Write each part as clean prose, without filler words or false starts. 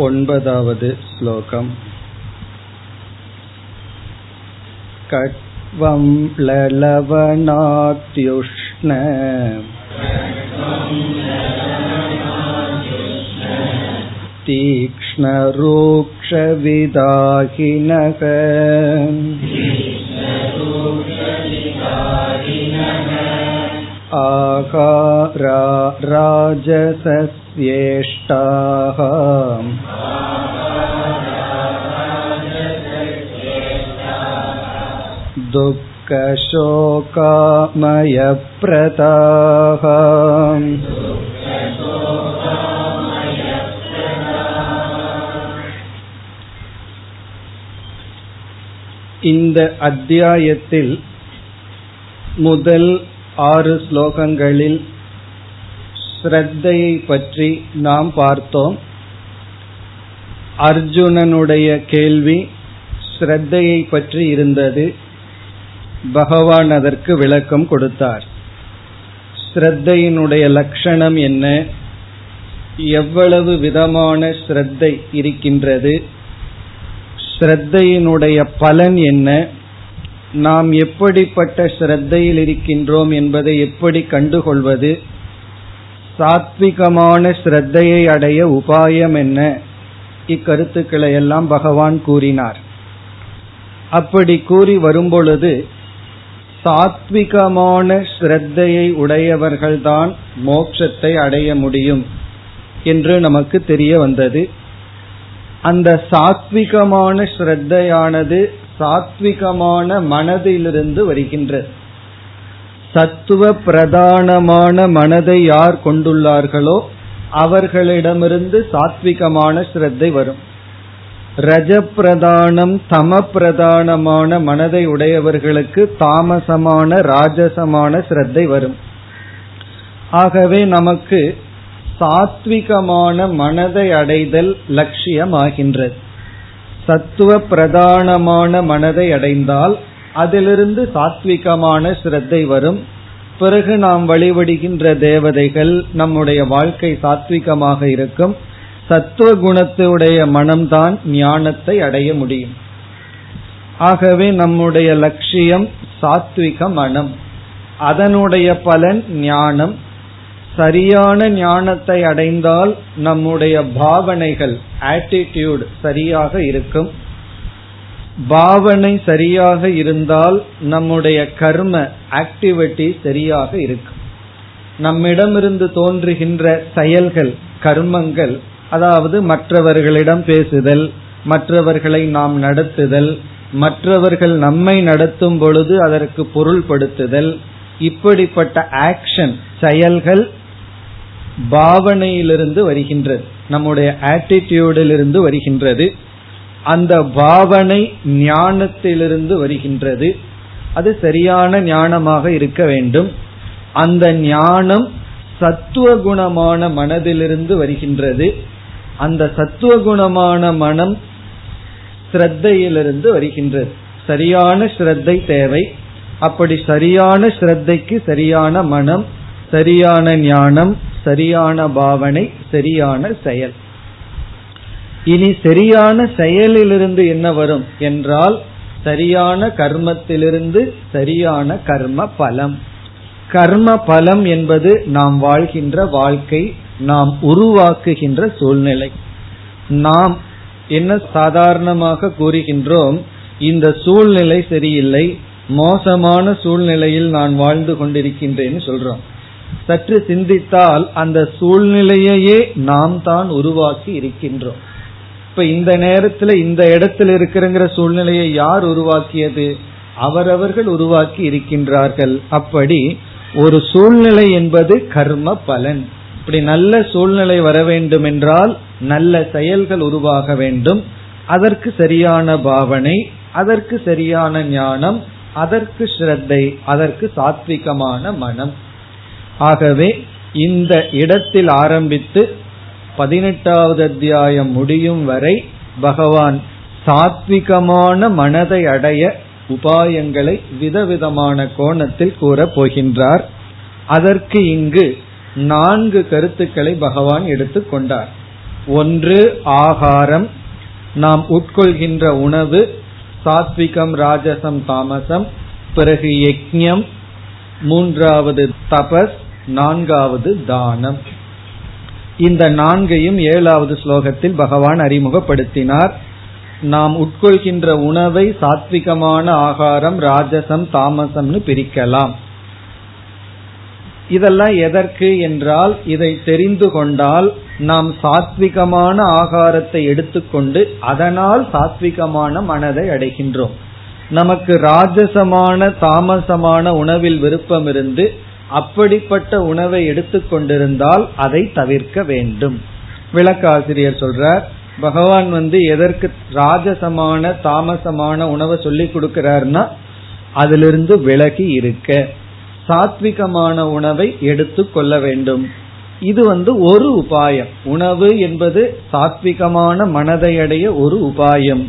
9வது ஸ்லோகம். கட்வம் லலவநாத்யுஷ்ண தீக்ஷ்ணரூக்ஷவிதாகினக ஆகாரா ராஜசஸ்யேஷ்டாஹ துக்கசோகாமயப்ரதாஹ இந்த அத்தியாயத்தில் முதல் 6 ஸ்லோகங்களில் ஸ்ரத்தையை பற்றி நாம் பார்த்தோம். அர்ஜுனனுடைய கேள்வி ஸ்ரத்தையை பற்றி இருந்தது. பகவான் அதற்கு விளக்கம் கொடுத்தார். ஸ்ரத்தையினுடைய லட்சணம் என்ன, எவ்வளவு விதமான ஸ்ரத்தை இருக்கின்றது, ஸ்ரத்தையினுடைய பலன் என்ன, நாம் எப்படிப்பட்ட ஸ்ரத்தையில் இருக்கின்றோம் என்பதை எப்படி கண்டுகொள்வது, சாத்விகமான ஸ்ரத்தையை அடைய உபாயம் என்ன, இக்கருத்துக்களை எல்லாம் பகவான் கூறினார். அப்படி கூறி வரும்பொழுது சாத்விகமான ஸ்ரத்தையை உடையவர்கள்தான் மோட்சத்தை அடைய முடியும் என்று நமக்கு தெரிய வந்தது. அந்த சாத்விகமான ஸ்ரத்தையானது சாத்விகமான மனதிலிருந்து வருகின்றது. சத்துவ பிரதானமான மனதை யார் கொண்டுள்ளார்களோ அவர்களிடமிருந்து சாத்விகமான ஸ்ரத்தை வரும். ரஜப்பிரதானம் தம பிரதானமான மனதை உடையவர்களுக்கு தாமசமான ராஜசமான ஸ்ரத்தை வரும். ஆகவே நமக்கு சாத்விகமான மனதை அடைதல் லட்சியமாகின்றது. சத்துவ பிரதானமான மனதை அடைந்தால் அதிலிருந்து சாத்விகமான ஸ்ரத்தை வரும். பிறகு நாம் வழிபடுகின்ற தேவதைகள், நம்முடைய வாழ்க்கை சாத்விகமாக இருக்கும். சத்துவ குணத்துடைய மனம்தான் ஞானத்தை அடைய முடியும். ஆகவே நம்முடைய லட்சியம் சாத்விக மனம், அதனுடைய பலன் ஞானம். சரியான ஞானத்தை அடைந்தால் நம்முடைய பாவனைகள், ஆட்டிடியூட் சரியாக இருக்கும். பாவனை சரியாக இருந்தால் நம்முடைய கர்ம ஆக்டிவிட்டி சரியாக இருக்கும். நம்மிடமிருந்து தோன்றுகின்ற செயல்கள், கர்மங்கள், அதாவது மற்றவர்களிடம் பேசுதல், மற்றவர்களை நாம் நடத்துதல், மற்றவர்கள் நம்மை நடத்தும் பொழுது அதற்கு பொருள்படுத்துதல், இப்படிப்பட்ட ஆக்ஷன் செயல்கள் பாவனையிலிருந்து வருகின்றது, நம்முடைய ஆட்டிடியூடிலிருந்து வருகின்றது. அந்த பாவனை ஞானத்திலிருந்து வருகின்றது. அது சரியான ஞானமாக இருக்க வேண்டும். அந்த ஞானம் சத்துவ குணமான மனதிலிருந்து வருகின்றது. அந்த சத்துவ குணமான மனம் ஸ்ரத்தையிலிருந்து வருகின்றது. சரியான ஸ்ரத்தை தேவை. அப்படி சரியான ஸ்ரத்தைக்கு சரியான மனம், சரியான ஞானம், சரியான பாவனை, சரியான செயல். இனி சரியான செயலிலிருந்து என்ன வரும் என்றால் சரியான கர்மத்திலிருந்து சரியான கர்ம பலம். கர்ம பலம் என்பது நாம் வாழ்கின்ற வாழ்க்கை, நாம் உருவாக்குகின்ற சூழ்நிலை. நாம் என்ன சாதாரணமாக கூறுகின்றோம், இந்த சூழ்நிலை சரியில்லை, மோசமான சூழ்நிலையில் நான் வாழ்ந்து கொண்டிருக்கின்றேன்னு சொல்றோம். சற்று சிந்தித்தால் அந்த சூழ்நிலையே நாம் தான் உருவாக்கி இருக்கின்றோம். இப்ப இந்த நேரத்துல இந்த இடத்துல இருக்கிறங்கிற சூழ்நிலையை யார் உருவாக்கியது? அவரவர்கள் உருவாக்கி இருக்கின்றார்கள். அப்படி ஒரு சூழ்நிலை என்பது கர்ம பலன். இப்படி நல்ல சூழ்நிலை வர வேண்டும் என்றால் நல்ல செயல்கள் உருவாக வேண்டும். அதற்கு சரியான பாவனை, அதற்கு சரியான ஞானம், அதற்கு ஸ்ரத்தை, அதற்கு சாத்விகமான மனம். ஆகவே இந்த இடத்தில் ஆரம்பித்து 18வது அத்தியாயம் முடியும் வரை பகவான் சாத்விகமான மனதை அடைய உபாயங்களை விதவிதமான கோணத்தில் கூற போகின்றார். அதற்கு இங்கு 4 கருத்துக்களை பகவான் எடுத்துக்கொண்டார். ஒன்று ஆகாரம், நாம் உட்கொள்கின்ற உணவு, சாத்விகம் ராஜசம் தாமசம், பிறகு யஜ்ஞம், மூன்றாவது தபஸ், நான்காவது தானம். இந்த நான்கையும் ஏழாவது ஸ்லோகத்தில் பகவான் அறிமுகப்படுத்தினார். நாம் உட்கொள்கின்ற உணவை சாத்விகமான ஆகாரம், ராஜசம், தாமசம்னு பிரிக்கலாம். இதெல்லாம் எதற்கு என்றால், இதை தெரிந்து கொண்டால் நாம் சாத்விகமான ஆகாரத்தை எடுத்துக்கொண்டு அதனால் சாத்விகமான மனதை அடைகின்றோம். நமக்கு ராஜசமான தாமசமான உணவில் விருப்பம் இருந்து அப்படிப்பட்ட உணவை எடுத்துக்கொண்டிருந்தால் அதை தவிர்க்க வேண்டும். விளக்காசிரியர் சொல்றார், பகவான் எதற்கு ராஜசமான தாமசமான உணவை சொல்லி கொடுக்கிறார்னா அதிலிருந்து விலகி இருக்க, சாத்விகமான உணவை எடுத்து கொள்ள வேண்டும். இது ஒரு உபாயம். உணவு என்பது சாத்விகமான மனதையடைய ஒரு உபாயம்.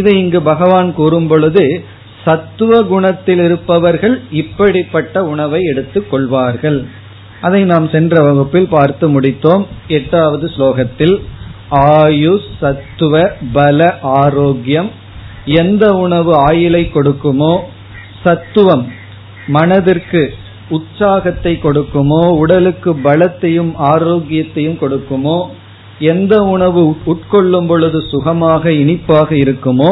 இதை இங்கு பகவான் கூறும் பொழுது, சத்துவ குணத்தில் இருப்பவர்கள் இப்படிப்பட்ட உணவை எடுத்துக் கொள்வார்கள். அதை நாம் சென்ற வகுப்பில் பார்த்து முடித்தோம். 8வது ஸ்லோகத்தில் ஆயுஷ், சத்துவ, பல, ஆரோக்கியம், எந்த உணவு ஆயிலை கொடுக்குமோ, சத்துவம் மனதிற்கு உற்சாகத்தை கொடுக்குமோ, உடலுக்கு பலத்தையும் ஆரோக்கியத்தையும் கொடுக்குமோ, எந்த உணவு உட்கொள்ளும் பொழுது சுகமாக இனிப்பாக இருக்குமோ,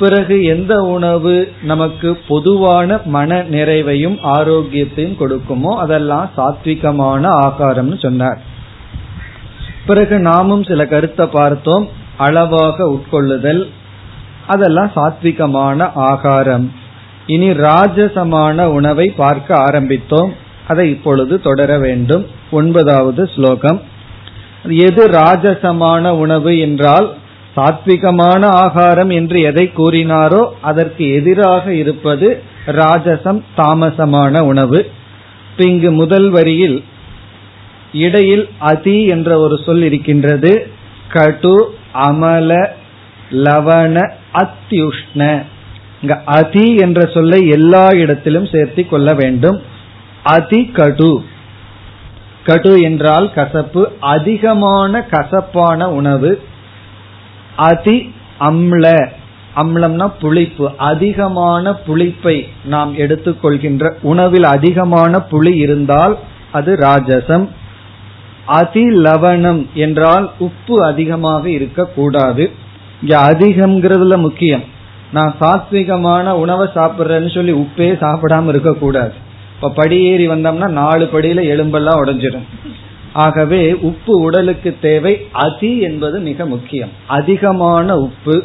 பிறகு எந்த உணவு நமக்கு பொதுவான மன நிறைவையும் ஆரோக்கியத்தையும் கொடுக்குமோ, அதெல்லாம் சாத்விகமான ஆகாரம்னு சொன்னார். பிறகு நாமும் சில கருத்தை பார்த்தோம். அளவாக உட்கொள்ளுதல், அதெல்லாம் சாத்விகமான ஆகாரம். இனி ராஜசமான உணவை பார்க்க ஆரம்பித்தோம். அதை இப்பொழுது தொடர வேண்டும். 9வது ஸ்லோகம். எது ராஜசமான உணவு என்றால், சாத்விகமான ஆகாரம் என்று எதை கூறினாரோ அதற்கு எதிராக இருப்பது ராஜசம் தாமசமான உணவு. இங்கு முதல் வரியில் இடையில் அதி என்ற ஒரு சொல் இருக்கின்றது. கடு, அமல, லவண, அத்யுஷ்ண. அதி என்ற சொல்லை எல்லா இடத்திலும் சேர்த்து கொள்ள வேண்டும். அதி கடு, கடு என்றால் கசப்பு, அதிகமான கசப்பான உணவு. அதி அம்ல, அம்லம்னா புளிப்பு, அதிகமான புளிப்பை நாம் எடுத்துக்கொள்கின்ற உணவில் அதிகமான புளி இருந்தால் அது ராஜசம். அதி லவணம் என்றால் உப்பு அதிகமாக இருக்கக்கூடாது. இங்க அதிகம்ங்கிறதுல முக்கியம். நான் சாத்விகமான உணவை சாப்பிட்றேன்னு சொல்லி உப்பே சாப்பிடாம இருக்கக்கூடாது. இப்ப படியேறி வந்தோம்னா 4 படியில எலும்பெல்லாம் உடைஞ்சிடும். ஆகவே உப்பு உடலுக்கு தேவை. அதி என்பது மிக முக்கியம், அதிகமான உப்பு.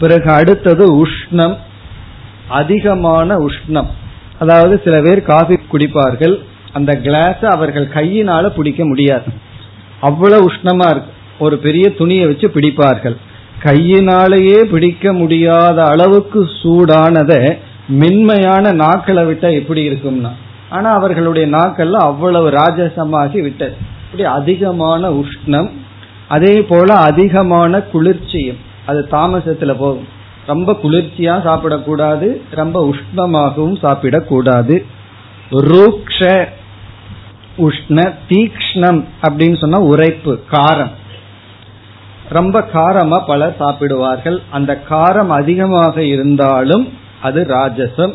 பிறகு அடுத்தது உஷ்ணம், அதிகமான உஷ்ணம். அதாவது சில பேர் காஃபி குடிப்பார்கள், அந்த கிளாஸ் அவர்கள் கையினால பிடிக்க முடியாது, அவ்வளவு உஷ்ணமா இருக்கு. ஒரு பெரிய துணியை வச்சு பிடிப்பார்கள், கையினாலேயே பிடிக்க முடியாத அளவுக்கு சூடானதை மென்மையான நாக்களை விட்டா எப்படி இருக்கும்னா, ஆனா அவர்களுடைய நாக்கள்ல அவ்வளவு ராஜசமாகி விட்டது. இப்படி அதிகமான உஷ்ணம். அதே போல அதிகமான குளிர்ச்சியும், அது தாமசத்துல போகும். ரொம்ப குளிர்ச்சியா சாப்பிடக்கூடாது, ரொம்ப உஷ்ணமாகவும் சாப்பிடக்கூடாது. ரூக்ஷ உஷ்ண, தீக்ஷ்ணம் அப்படின்னு சொன்னா உரைப்பு, காரம். ரொம்ப காரமா பலர் சாப்பிடுவார்கள். அந்த காரம் அதிகமாக இருந்தாலும் அது ராஜசம்.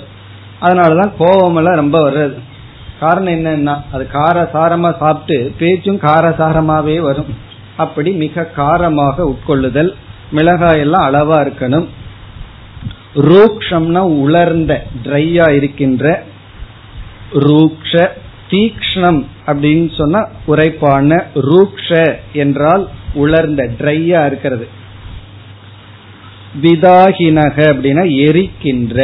அதனாலதான் கோபமெல்லாம் ரொம்ப வர்றது. காரணம் என்னன்னா, அது காரசாரமா சாப்பிட்டு பேச்சும் காரசாரமாவே வரும். அப்படி மிக காரமாக உட்கொள்ளுதல். மிளகாய் எல்லாம் அளவா இருக்கணும். ரூக்ஷம்னா உலர்ந்த, ட்ரையா இருக்கின்ற. ரூக்ஷ தீக்ஷ்ணம் அப்படின்னு சொன்னா உரைப்பான. ரூக்ஷ என்றால் உலர்ந்த, ட்ரையா இருக்கிறது. விதாகினக அப்படின்னா எரிக்கின்ற.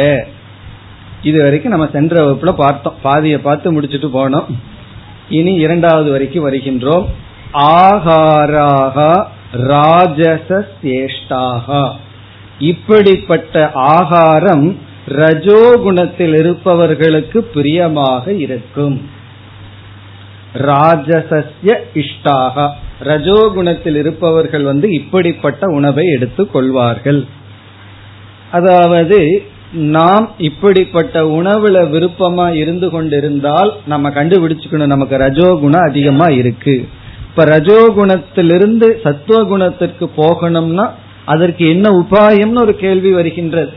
இது வரைக்கும் நம்ம சென்ற வகுப்புல பார்த்தோம், பாதியை பார்த்து முடிச்சுட்டு போனோம். இனி 2வது வரைக்கும் வருகின்றோம். ஆகாராக ராஜசேஷ்டாக, இப்படிப்பட்ட ஆகாரம் ரஜோகுணத்தில் இருப்பவர்களுக்கு பிரியமாக இருக்கும். ராஜசஸ்ய இஷ்டாக, ரஜோகுணத்தில் இருப்பவர்கள் இப்படிப்பட்ட உணவை எடுத்துக் கொள்வார்கள். அதாவது நாம் இப்படிப்பட்ட உணவுல விருப்பமா இருந்து கொண்டிருந்தால் நம்ம கண்டுபிடிச்சுக்கணும் நமக்கு ரஜோகுணம் அதிகமா இருக்கு. இப்ப ரஜோகுணத்திலிருந்து சத்துவகுணத்திற்கு போகணும்னா அதற்கு என்ன உபாயம்னு ஒரு கேள்வி வருகின்றது.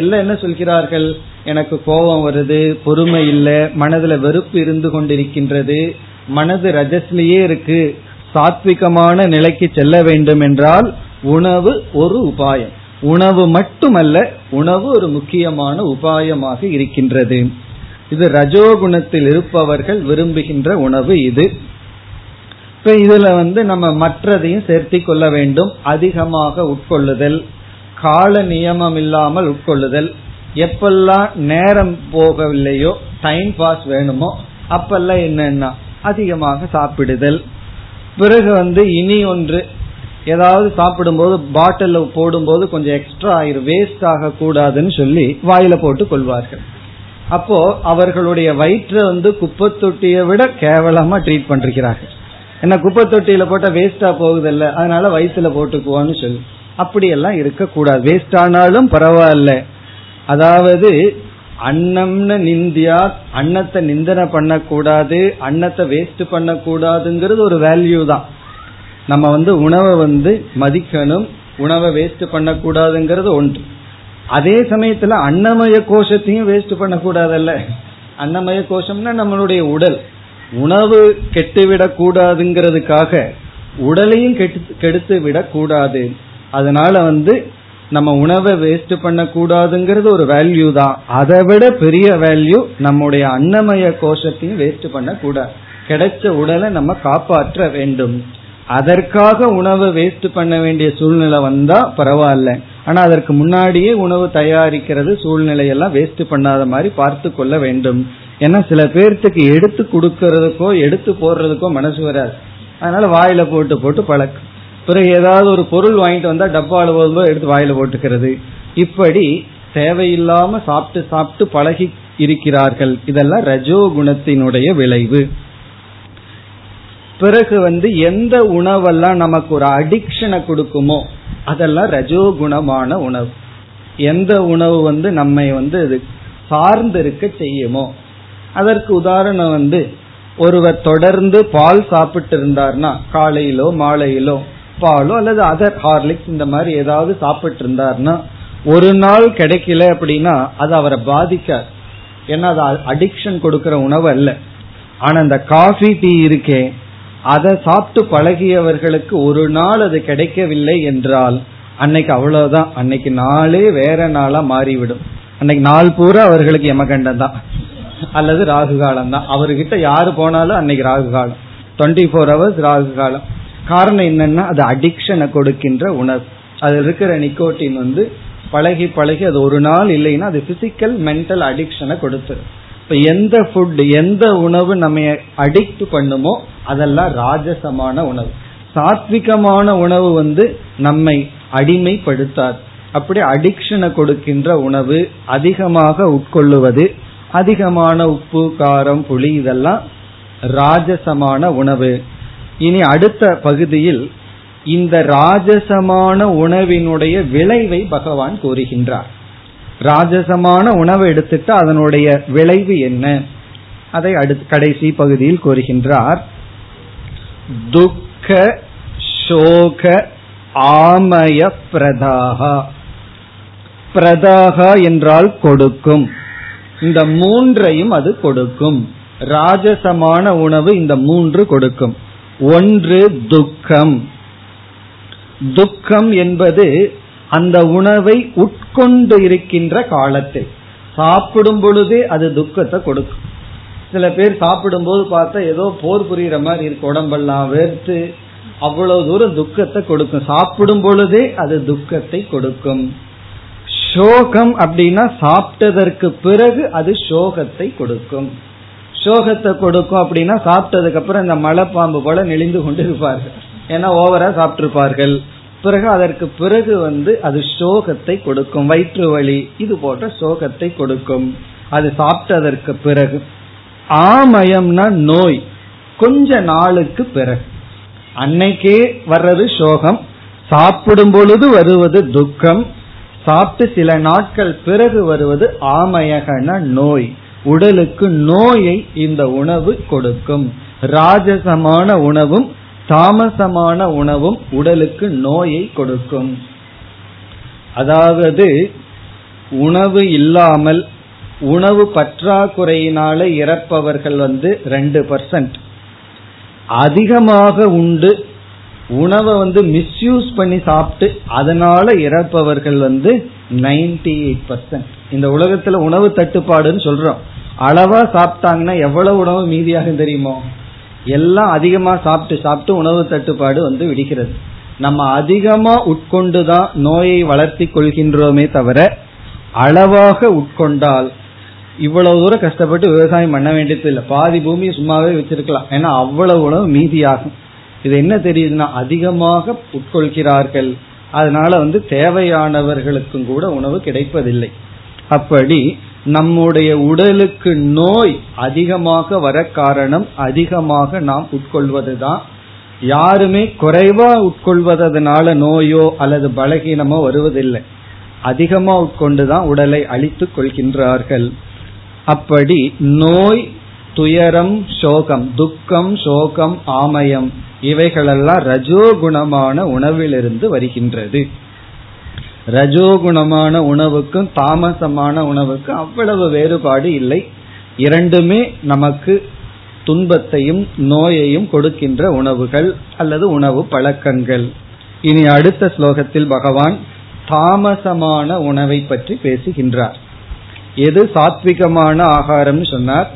எல்லாம் என்ன சொல்கிறார்கள், எனக்கு கோபம் வருது, பொறுமை இல்லை, மனதுல வெறுப்பு இருந்து கொண்டிருக்கின்றது, மனது ரஜஸ்லயே இருக்கு, சாத்விகமான நிலைக்கு செல்ல வேண்டும் என்றால் உணவு ஒரு உபாயம். உணவு மட்டுமல்ல, உணவு ஒரு முக்கியமான உபாயமாக இருக்கின்றது. இது ரஜோகுணத்தில் இருப்பவர்கள் விரும்புகின்ற உணவு இது. இப்ப இதுல நம்ம மற்றதையும் சேர்த்தி கொள்ள வேண்டும். அதிகமாக உட்கொள்ளுதல், கால நியமம் இல்லாமல் உட்கொள்ளுதல், எப்பெல்லாம் நேரம் போகவில்லையோ, டைம் பாஸ் வேணுமோ அப்பெல்லாம் என்னன்னா அதிகமாக சாப்பிடுதல். பிறகு இனி ஒன்று ஏதாவது சாப்பிடும்போது பாட்டில் போடும்போது கொஞ்சம் எக்ஸ்ட்ரா ஆயிரும், வேஸ்ட் ஆக கூடாதுன்னு சொல்லி வாயில போட்டு கொள்வார்கள். அப்போ அவர்களுடைய வயிற்று குப்பை தொட்டியை விட கேவலமா ட்ரீட் பண்றார்கள். ஏன்னா குப்பை தொட்டியில போட்டா வேஸ்டா போகுதில்ல, அதனால வயிற்றுல போட்டுக்குவான்னு சொல்லி. அப்படியெல்லாம் இருக்கக்கூடாது. வேஸ்ட் ஆனாலும் பரவாயில்ல, அதாவது அன்னம்னு நிந்தியா, அன்னத்தை நிந்தனை பண்ணக்கூடாது, அன்னத்தை வேஸ்ட் பண்ணக்கூடாதுங்கிறது ஒரு வேல்யூ தான். நம்ம உணவை மதிக்கணும், உணவை வேஸ்ட் பண்ணக்கூடாதுங்கிறது ஒன்று. அதே சமயத்துல அன்னமய கோஷத்தையும் வேஸ்ட் பண்ணக்கூடாதல்ல. அன்னமய கோஷம்னா நம்மளுடைய உடல். உணவு கெட்டுவிடக் கூடாதுங்கிறதுக்காக உடலையும் கெடுத்து விடக்கூடாது. அதனால நம்ம உணவை வேஸ்ட் பண்ணக்கூடாதுங்கிறது ஒரு வேல்யூ தான். அதை விட பெரிய வேல்யூ நம்முடைய அன்னமய கோஷத்தையும் வேஸ்ட் பண்ணக்கூடாது. கிடைச்ச உடலை நம்ம காப்பாற்ற வேண்டும். அதற்காக உணவை வேஸ்ட் பண்ண வேண்டிய சூழ்நிலை வந்தா பரவாயில்ல, ஆனா அதற்கு முன்னாடியே உணவு தயாரிக்கிறது, சூழ்நிலையெல்லாம் வேஸ்ட் பண்ணாத மாதிரி பார்த்து கொள்ள வேண்டும். ஏன்னா சில பேர்த்துக்கு எடுத்து கொடுக்கறதுக்கோ எடுத்து போடுறதுக்கோ மனசு வராது, அதனால வாயில போட்டு போட்டு பழக்கம். பிறகு ஏதாவது ஒரு பொருள் வாங்கிட்டு வந்தா டப்பால போதும் எடுத்து வாயில போட்டுக்கிறது. இப்படி தேவையில்லாம சாப்பிட்டு சாப்பிட்டு பழகி இருக்கிறார்கள். இதெல்லாம் ரஜோகுணத்தினுடைய விளைவு. பிறகு எந்த உணவெல்லாம் நமக்கு ஒரு அடிக்ஷனை கொடுக்குமோ அதெல்லாம் ரஜோகுணமான உணவு. எந்த உணவு நம்மை சார்ந்து இருக்க செய்யுமோ, அதற்கு உதாரணம் ஒருவர் தொடர்ந்து பால் சாப்பிட்டு இருந்தார்னா, காலையிலோ மாலையிலோ பாலோ அல்லது அதர் ஹார்லிக்ஸ் இந்த மாதிரி ஏதாவது சாப்பிட்டு இருந்தார்னா, ஒரு நாள் கிடைக்கல அப்படின்னா அது அவரை பாதிக்காது. ஏன்னா அது அடிக்ஷன் கொடுக்கற உணவு அல்ல. ஆனா இந்த காஃபி டீ இருக்கே, அதை சாப்பிட்டு பழகியவர்களுக்கு ஒரு நாள் அது கிடைக்கவில்லை என்றால் அன்னைக்கு அவ்வளவுதான், அன்னைக்கு நாளே வேற நாளா மாறிவிடும். அன்னைக்கு நாள் பூரா அவர்களுக்கு யமகண்டம் தான் அல்லது ராகு காலம் தான். அவர்கிட்ட யாரு போனாலும் அன்னைக்கு ராகு காலம், 24 hours ராகு காலம். காரணம் என்னன்னா அது அடிக்ஷனை கொடுக்கின்ற உணர்வு. அது இருக்கிற நிக்கோட்டின் பழகி பழகி அது ஒரு நாள் இல்லைன்னா அது பிசிக்கல் மென்டல் அடிக்ஷனை கொடுத்துரு. இப்ப எந்த ஃபுட், எந்த உணவு நம்ம அடிக்ட் பண்ணுமோ அதெல்லாம் ராஜசமான உணவு. சாத்விகமான உணவு நம்மை அடிமைப்படுத்தாது. அப்படி அடிக்ஷனை கொடுக்கின்ற உணவு, அதிகமாக உட்கொள்ளுவது, அதிகமான உப்பு காரம் புளி, இதெல்லாம் ராஜசமான உணவு. இனி அடுத்த பகுதியில் இந்த ராஜசமான உணவினுடைய விளைவை பகவான் கூறுகின்றார். ராஜசமான உணவு எடுத்துட்டு அதனுடைய விளைவு என்ன, அதை கடைசி பகுதியில் கூறுகின்றார். துக்க சோக ஆமய பிரதாகா. பிரதாகா என்றால் கொடுக்கும். இந்த மூன்றையும் அது கொடுக்கும். ராஜசமான உணவு இந்த மூன்று கொடுக்கும். ஒன்று துக்கம். துக்கம் என்பது அந்த உணவை உட்கொண்டு இருக்கின்ற காலத்தில் சாப்பிடும் பொழுதே அது துக்கத்தை கொடுக்கும். சில பேர் சாப்பிடும்போது பார்த்தா ஏதோ போர் புரிகிற மாதிரி இருக்கு, உடம்பெல்லாம் வேர்த்து, அவ்வளவு தூரம் துக்கத்தை கொடுக்கும். சாப்பிடும் பொழுதே அது துக்கத்தை கொடுக்கும். சோகம் அப்படின்னா சாப்பிட்டதற்கு பிறகு அது சோகத்தை கொடுக்கும். சோகத்தை கொடுக்கும் அப்படின்னா சாப்பிட்டதுக்கு அப்புறம் இந்த மலை பாம்பு போல நெளிந்து கொண்டு இருப்பார்கள், ஏன்னா ஓவரா சாப்பிட்டிருப்பார்கள். பிறகு அதற்கு பிறகு அது சோகத்தை கொடுக்கும். வயிற்று வலி இது போன்ற சோகத்தை கொடுக்கும் அது சாப்பிட்டதற்கு பிறகு. ஆமயம்னா நோய், கொஞ்ச நாளுக்கு பிறகு. அன்னைக்கே வர்றது சோகம், சாப்பிடும் பொழுது வருவது துக்கம், சாப்பிட்டு சில நாட்கள் பிறகு வருவது ஆமயகன நோய். உடலுக்கு நோயை இந்த உணவு கொடுக்கும். ராஜசமான உணவும் தாமசமான உணவும் உடலுக்கு நோயை கொடுக்கும். அதாவது உணவு இல்லாமல் உணவு பற்றாக்குறையினால இறப்பவர்கள் 2%. அதிகமாக உண்டு உணவை மிஸ்யூஸ் பண்ணி சாப்பிட்டு அதனால இறப்பவர்கள் 98%. இந்த உலகத்துல உணவு தட்டுப்பாடுன்னு சொல்றோம். அளவா சாப்பிட்டாங்கன்னா எவ்வளவு உணவு மீதியாகும் தெரியுமோ? எல்லாம் அதிகமா சாப்பிட்டு சாப்பிட்டு உணவு தட்டுப்பாடு விடுகிறது. நம்ம அதிகமா உட்கொண்டுதான் நோயை வளர்த்தி கொள்கின்றோமே தவிர, அளவாக உட்கொண்டால் இவ்வளவு தூரம் கஷ்டப்பட்டு விவசாயம் பண்ண வேண்டியது இல்லை. பாதி பூமியை சும்மாவே வச்சிருக்கலாம், ஏன்னா அவ்வளவு உணவு மீதியாகும். இது என்ன தெரியுதுன்னா, அதிகமாக உட்கொள்கிறார்கள், அதனால தேவையானவர்களுக்கும் கூட உணவு கிடைப்பதில்லை. அப்படி நம்முடைய உடலுக்கு நோய் அதிகமாக வர காரணம் அதிகமாக நாம் உட்கொள்வதுதான். யாருமே குறைவா உட்கொள்வதனால நோயோ அல்லது பலகீனமோ வருவதில்லை. அதிகமா உட்கொண்டுதான் உடலை அழித்துக் கொள்கின்றார்கள். அப்படி நோய், துயரம், சோகம், துக்கம், சோகம், ஆமயம் இவைகளெல்லாம் ரஜோகுணமான உணவிலிருந்து வருகின்றது. ரஜோகுணமான உணவுக்கும் தாமசமான உணவுக்கும் அவ்வளவு வேறுபாடு இல்லை. இரண்டுமே நமக்கு துன்பத்தையும் நோயையும் கொடுக்கின்ற உணவுகள் அல்லது உணவு பழக்கங்கள். இனி அடுத்த ஸ்லோகத்தில் பகவான் தாமசமான உணவை பற்றி பேசுகின்றார். எது சாத்விகமான ஆகாரம் சொன்னார்?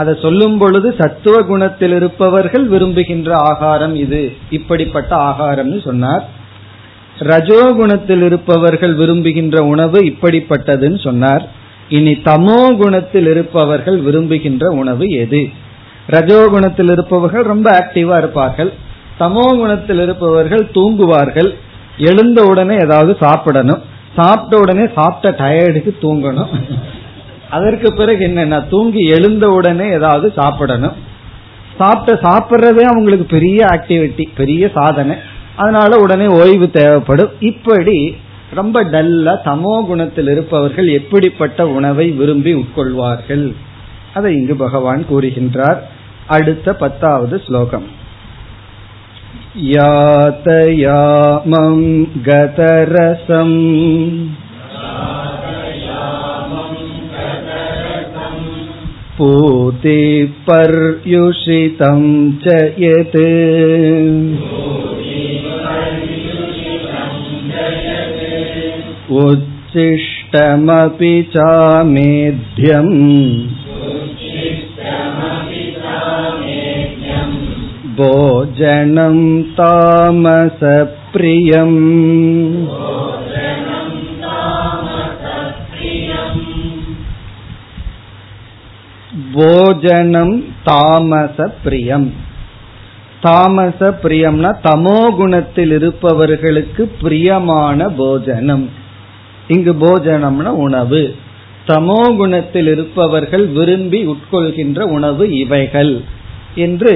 அதை சொல்லும் பொழுது சத்துவ குணத்தில் இருப்பவர்கள் விரும்புகின்ற ஆகாரம் இது, இப்படிப்பட்ட ஆகாரம்னு சொன்னார். ரஜோகுணத்தில் இருப்பவர்கள் விரும்புகின்ற உணவு இப்படிப்பட்டதுன்னு சொன்னார். இனி தமோ குணத்தில் இருப்பவர்கள் விரும்புகின்ற உணவு எது? ரஜோகுணத்தில் இருப்பவர்கள் ரொம்ப ஆக்டிவா இருப்பார்கள், தமோ குணத்தில் இருப்பவர்கள் தூங்குவார்கள், எழுந்த உடனே ஏதாவது சாப்பிடணும், சாப்பிட்ட உடனே சாப்பிட்ட டயர்டுக்கு தூங்கணும், அதற்கு பிறகு என்னன்னா தூங்கி எழுந்த உடனே ஏதாவது சாப்பிடணும், சாப்பிட்றதே அவங்களுக்கு பெரிய ஆக்டிவிட்டி, பெரிய சாதனை, அதனால உடனே ஓய்வு தேவைப்படும். இப்படி ரொம்ப டல்லா தமோ குணத்தில் இருப்பவர்கள் எப்படிப்பட்ட உணவை விரும்பி உட்கொள்வார்கள் அதை இங்கு பகவான் கூறுகின்றார். அடுத்த 10வது ஸ்லோகம். யாதயாமம் கதரசம் பூதி பர்யுஷிதம் ஜயதே உச்சிஷ்டமபி சாமேத்யம் போஜனம் தாமச பிரியம். போஜனம் தாமச பிரியம். தாமச பிரியம்னா தமோ குணத்தில் இருப்பவர்களுக்கு பிரியமான போஜனம். இங்கு போஜனம்னா உணவு. தமோ குணத்தில் இருப்பவர்கள் விரும்பி உட்கொள்கின்ற உணவு இவைகள் என்று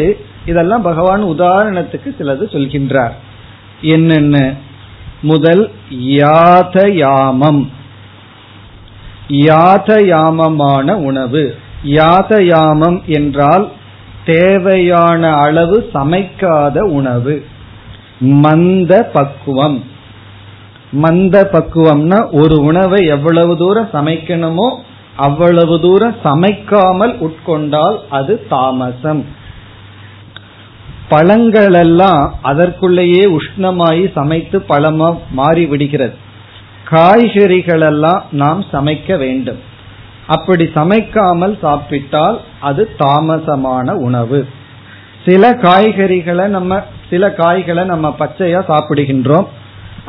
இதெல்லாம் பகவான் உதாரணத்துக்கு சிலது சொல்கின்றார். என்னென்ன? முதல் யாதயாமம், யாதயாமமான உணவு. யாதயாமம் என்றால் தேவையான அளவு சமைக்காத உணவு, மந்த பக்குவம். மந்த பக்குவம்னா ஒரு உணவை எவ்வளவு தூரம் சமைக்கணுமோ அவ்வளவு தூரம் சமைக்காமல் உட்கொண்டால் அது தாமசம். பழங்கள் எல்லாம் அதற்குள்ளேயே உஷ்ணமாயி சமைத்து பழமா மாறி விடுகிறது. காய்கறிகள் எல்லாம் நாம் சமைக்க வேண்டும். அப்படி சமைக்காமல் சாப்பிட்டால் அது தாமசமான உணவு. சில காய்களை நம்ம பச்சையா சாப்பிடுகின்றோம்.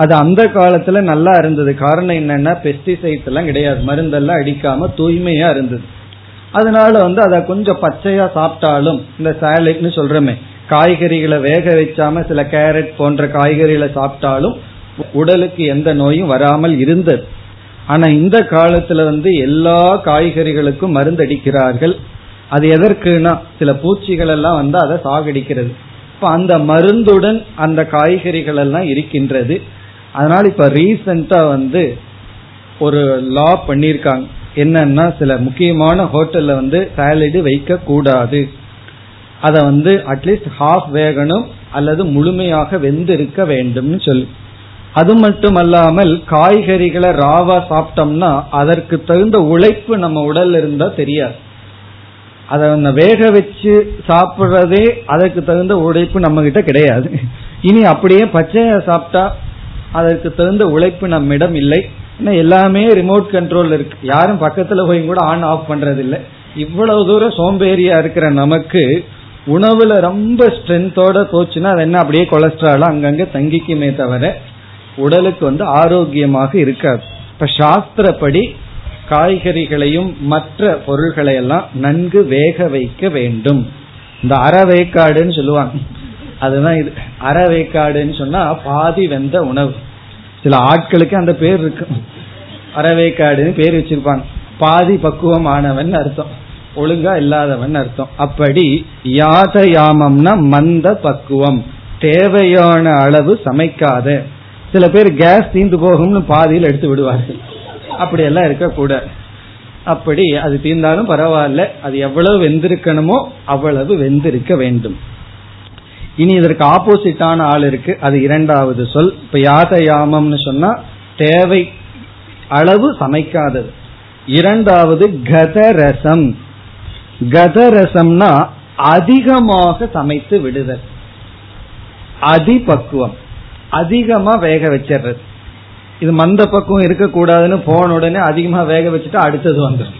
அது அந்த காலத்துல நல்லா இருந்தது. காரணம் என்னன்னா, பெஸ்டிசைட்ஸ் எல்லாம் கிடையாது, மருந்தெல்லாம் அடிக்காம தூய்மையா இருந்தது. அதனால அதை கொஞ்சம் பச்சையா சாப்பிட்டாலும், இந்த சாலட்னு சொல்றமே, காய்கறிகளை வேக வைக்காம சில கேரட் போன்ற காய்கறிகளை சாப்பிட்டாலும் உடலுக்கு எந்த நோயும் வராமல் இருந்தது. ஆனா இந்த காலத்துல எல்லா காய்கறிகளுக்கும் மருந்தடிக்கிறார்கள். அது எதற்குனா, சில பூச்சிகள் எல்லாம் அதை சாகடிக்கிறது. இப்ப அந்த மருந்துடன் அந்த காய்கறிகள் எல்லாம் இருக்கின்றது. அதனால இப்ப ரீசெண்டா ஒரு லா பண்ணிருக்காங்க. என்னன்னா, சில முக்கியமான ஹோட்டல்ல சாலடு வைக்க கூடாது. அதை அட்லீஸ்ட் ஹாஃப் வேகணும், அல்லது முழுமையாக வெந்திருக்க வேண்டும் சொல்லி. அது மட்டுமல்லாமல் காய்கறிகளை ராவா சாப்பிட்டோம்னா அதற்கு தகுந்த உழைப்பு நம்ம உடல்ல இருந்தா தெரியாது. அதை வேக வச்சு சாப்பிட்றதே அதற்கு தகுந்த உழைப்பு நம்ம கிட்ட கிடையாது. இனி அப்படியே பச்சையை சாப்பிட்டா அதற்கு தகுந்த உழைப்பு நம்மிடம் இல்லை. ஏன்னா எல்லாமே ரிமோட் கண்ட்ரோல் இருக்கு, யாரும் பக்கத்துல போய் கூட ஆன் ஆஃப் பண்றது இல்லை. இவ்வளவு தூரம் சோம்பேறியா இருக்கிற நமக்கு உணவுல ரொம்ப ஸ்ட்ரென்த்தோட போச்சுன்னா அது என்ன, அப்படியே கொலஸ்ட்ரால் அங்கங்க தங்கிக்குமே தவிர உடலுக்கு ஆரோக்கியமாக இருக்காது. இப்ப சாஸ்திரப்படி காய்கறிகளையும் மற்ற பொருள்களை எல்லாம் நன்கு வேக வைக்க வேண்டும். இந்த அரவேக்காடுன்னு சொல்லுவாங்க, அதுதான் இது. அரவேக்காடுன்னு சொன்னா பாதி வெந்த உணவு. சில ஆட்களுக்கு அந்த பேர் இருக்கு, அரவேக்காடுன்னு பேர் வச்சிருப்பாங்க. பாதி பக்குவம் ஆனவன் அர்த்தம், ஒழுங்கா இல்லாதவன் அர்த்தம். அப்படி யாக யாமம்னா மந்த பக்குவம், தேவையான அளவு சமைக்காத. சில பேர் கேஸ் தீந்து போகும்னு பாதியில் எடுத்து விடுவார்கள், அப்படியெல்லாம் இருக்கக்கூடாது. அப்படி அது தீர்ந்தாலும் பரவாயில்ல, அது எவ்வளவு வெந்திருக்கணுமோ அவ்வளவு வெந்திருக்க வேண்டும். இனி இதற்கு ஆப்போசிட்டான ஆள் இருக்கு, அது இரண்டாவது சொல். இப்ப யாதயாமம்னு சொன்னா தேவை அளவு சமைக்காதது. இரண்டாவது கதரசம். கதரசம்னா அதிகமாக சமைத்து விடுதல், அதிபக்குவம், அதிகமா வேக வச்சிடுறது. இது மந்த பக்கம் இருக்கக்கூடாதுன்னு போன உடனே அதிகமா வேக வச்சுட்டா அடுத்தது வந்துடும்.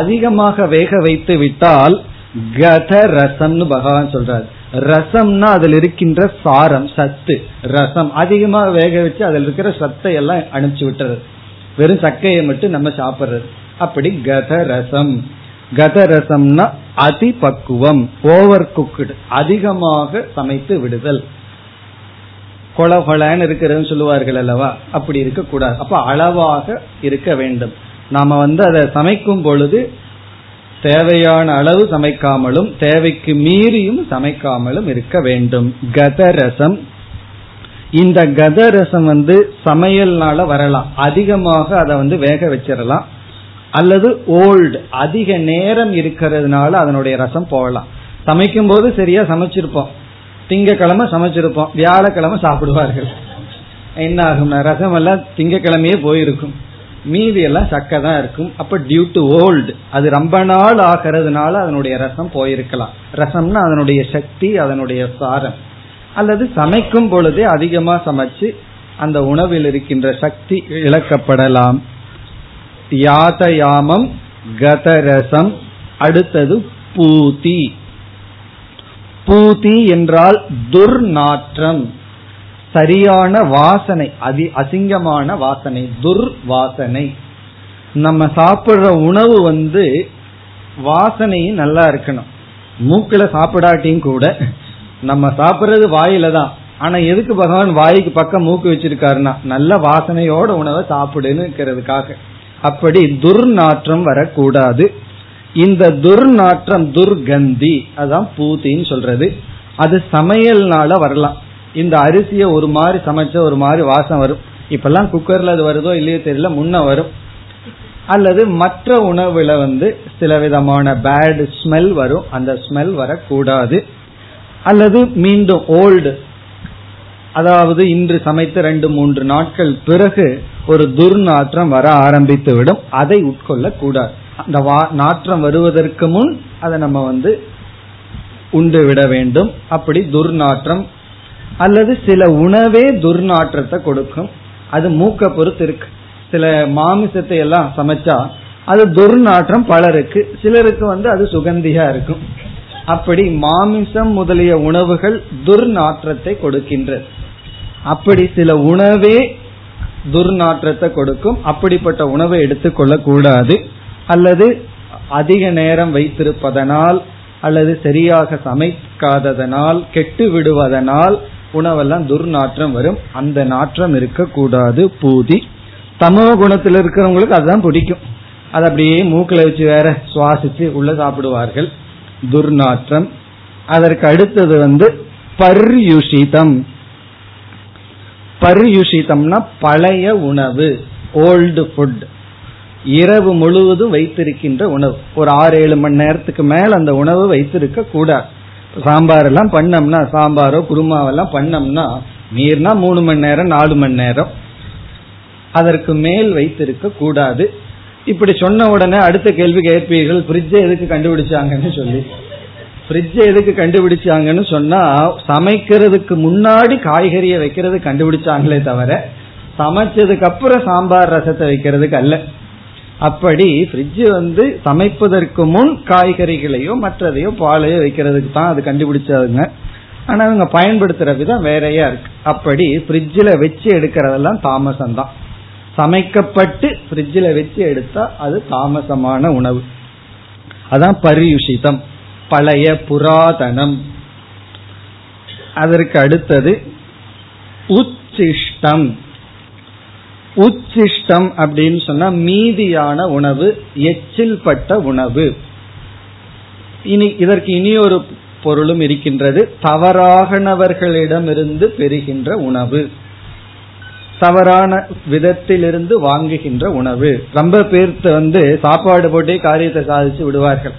அதிகமாக வேக வைத்து விட்டால் கத ரசம்னு பகவான் சொல்றாரு. ரசம்னா அதில் இருக்கின்ற சாரம், சத்து. ரசம் அதிகமாக வேக வச்சு அதில் இருக்கிற சத்தை எல்லாம் அனுப்பிச்சு விட்டுறது, வெறும் சக்கையை மட்டும் நம்ம சாப்பிட்றது. அப்படி கத ரசம். கத ரசம்னா அதி பக்குவம், ஓவர் குக்குடு, அதிகமாக சமைத்து விடுதல். கொல கொலன்னு இருக்கிறதுன்னு சொல்லுவார்கள் அல்லவா, அப்படி இருக்கக்கூடாது. அப்ப அளவாக இருக்க வேண்டும். நாம அதை சமைக்கும் பொழுது தேவையான அளவு சமைக்காமலும் தேவைக்கு மீறியும் சமைக்காமலும் இருக்க வேண்டும். கதரசம். இந்த கதரசம் சமையல்னால வரலாம், அதிகமாக அதை வேக வச்சிடலாம், அல்லது ஓல்டு, அதிக நேரம் இருக்கிறதுனால அதனுடைய ரசம் போகலாம். சமைக்கும் போது சரியா சமைச்சிருப்போம், திங்கக்கிழமை சமைச்சிருப்போம், வியாழக்கிழமை சாப்பிடுவார்கள், என்ன ஆகும்னா ரசம் எல்லாம் திங்கக்கிழமையே போயிருக்கும், மீதி எல்லாம் சக்கை தான் இருக்கும். அப்ப டியூ டு ஓல்டு, அது ரொம்ப நாள் ஆகிறதுனால அதனுடைய ரசம் போயிருக்கலாம். ரசம்னா அதனுடைய சக்தி, அதனுடைய சாரம். அல்லது சமைக்கும் பொழுதே அதிகமா சமைச்சு அந்த உணவில் இருக்கின்ற சக்தி இழக்கப்படலாம். யாதயாமம், கதரசம். அடுத்தது பூதி. பூதி என்றால் துர்நாற்றம், சரியான வாசனை, அதி அசிங்கமான வாசனை, துர்வாசனை. நம்ம சாப்பிடுற உணவு வாசனையும் நல்லா இருக்கணும். மூக்கில சாப்பிடாட்டியும் கூட நம்ம சாப்பிட்றது வாயில தான். ஆனா எதுக்கு பகவான் வாய்க்கு பக்கம் மூக்கு வச்சிருக்காருன்னா நல்ல வாசனையோட உணவை சாப்பிடுன்னு இருக்கிறதுக்காக. அப்படி துர்நாற்றம் வரக்கூடாது. இந்த துர்நாற்றம், துர்கந்தி, அதான் பூத்தின்னு சொல்றது. அது சமையல்னால வரலாம். இந்த அரிசியை ஒரு மாதிரி சமைச்ச ஒரு மாதிரி வாசம் வரும். இப்பெல்லாம் குக்கர்ல அது வருதோ இல்லையோ தெரியல, முன்ன வரும். அல்லது மற்ற உணவுல சில விதமான பேட் ஸ்மெல் வரும், அந்த ஸ்மெல் வரக்கூடாது. அல்லது மீண்டும் ஓல்டு, அதாவது இன்று சமைத்த 2-3 நாட்கள் பிறகு ஒரு துர்நாற்றம் வர ஆரம்பித்து விடும், அதை உட்கொள்ள கூடாது. அந்த நாற்றம் வருவதற்கு முன் அதை நம்ம உண்டு விட வேண்டும். அப்படி துர்நாற்றம். அல்லது சில உணவே துர்நாற்றத்தை கொடுக்கும், அது மூக்க பொறுத்து இருக்கு. சில மாமிசத்தை எல்லாம் சமைச்சா அது துர்நாற்றம் பலருக்கு, சிலருக்கு அது சுகந்தியா இருக்கும். அப்படி மாமிசம் முதலிய உணவுகள் துர்நாற்றத்தை கொடுக்கின்றது. அப்படி சில உணவே துர்நாற்றத்தை கொடுக்கும், அப்படிப்பட்ட உணவை எடுத்துக்கொள்ள கூடாது. அல்லது அதிக நேரம் வைத்திருப்பதனால் அல்லது சரியாக சமைக்காததனால், கெட்டு விடுவதனால் உணவெல்லாம் துர்நாற்றம் வரும், அந்த நாற்றம் இருக்கக்கூடாது. பூதி. தமோ குணத்தில் இருக்கிறவங்களுக்கு அதுதான் பிடிக்கும், அது அப்படியே மூக்கில் வச்சு வேற சுவாசிச்சு உள்ள சாப்பிடுவார்கள், துர்நாற்றம். அதற்கு அடுத்தது பர்யுஷிதம். பர்யுஷிதம்னா பழைய உணவு, ஓல்டு ஃபுட், இரவு முழுவதும் வைத்திருக்கின்ற உணவு. ஒரு 6-7 மணி நேரத்துக்கு மேல் அந்த உணவு வைத்திருக்க கூடாது. சாம்பார் எல்லாம் பண்ணோம்னா, சாம்பாரோ குருமாவெல்லாம் பண்ணோம்னா மீறினா 3 மணி நேரம் 4 மணி நேரம் அதற்கு மேல் வைத்திருக்க கூடாது. இப்படி சொன்ன உடனே அடுத்த கேள்வி கேட்பீர்கள், ஃப்ரிட்ஜை எதுக்கு கண்டுபிடிச்சாங்கன்னு சொல்லி. ஃப்ரிட்ஜை எதுக்கு கண்டுபிடிச்சாங்கன்னு சொன்னா, சமைக்கிறதுக்கு முன்னாடி காய்கறியை வைக்கிறது கண்டுபிடிச்சாங்களே தவிர சமைச்சதுக்கு அப்புறம் சாம்பார் ரசத்தை வைக்கிறதுக்கு அல்ல. அப்படி ஃப்ரிட்ஜ் சமைப்பதற்கு முன் காய்கறிகளையோ மற்றதையோ பாலையோ வைக்கிறதுக்கு தான் அது கண்டுபிடிச்சாங்க. ஆனா அவங்க பயன்படுத்துற விதம் வேறையா இருக்கு. அப்படி ஃப்ரிட்ஜில் வச்சு எடுக்கிறதெல்லாம் தாமசம்தான். சமைக்கப்பட்டு ஃப்ரிட்ஜில் வச்சு எடுத்தா அது தாமசமான உணவு. அதான் பரியுஷிதம், பழைய புராதனம். அதற்கு அடுத்தது உச்சிஷ்டம். உச்சிஷ்டம் அப்படின்னு சொன்னா மீதியான உணவு, எச்சில் பட்ட உணவு. இனி இதற்கு இனியொரு பொருளும் இருக்கின்றது, தவறாகனவர்களிடமிருந்து பெறுகின்ற உணவு, தவறான விதத்திலிருந்து வாங்குகின்ற உணவு. ரொம்ப பேர்த்து சாப்பாடு போட்டே காரியத்தை சாதிச்சு விடுவார்கள்.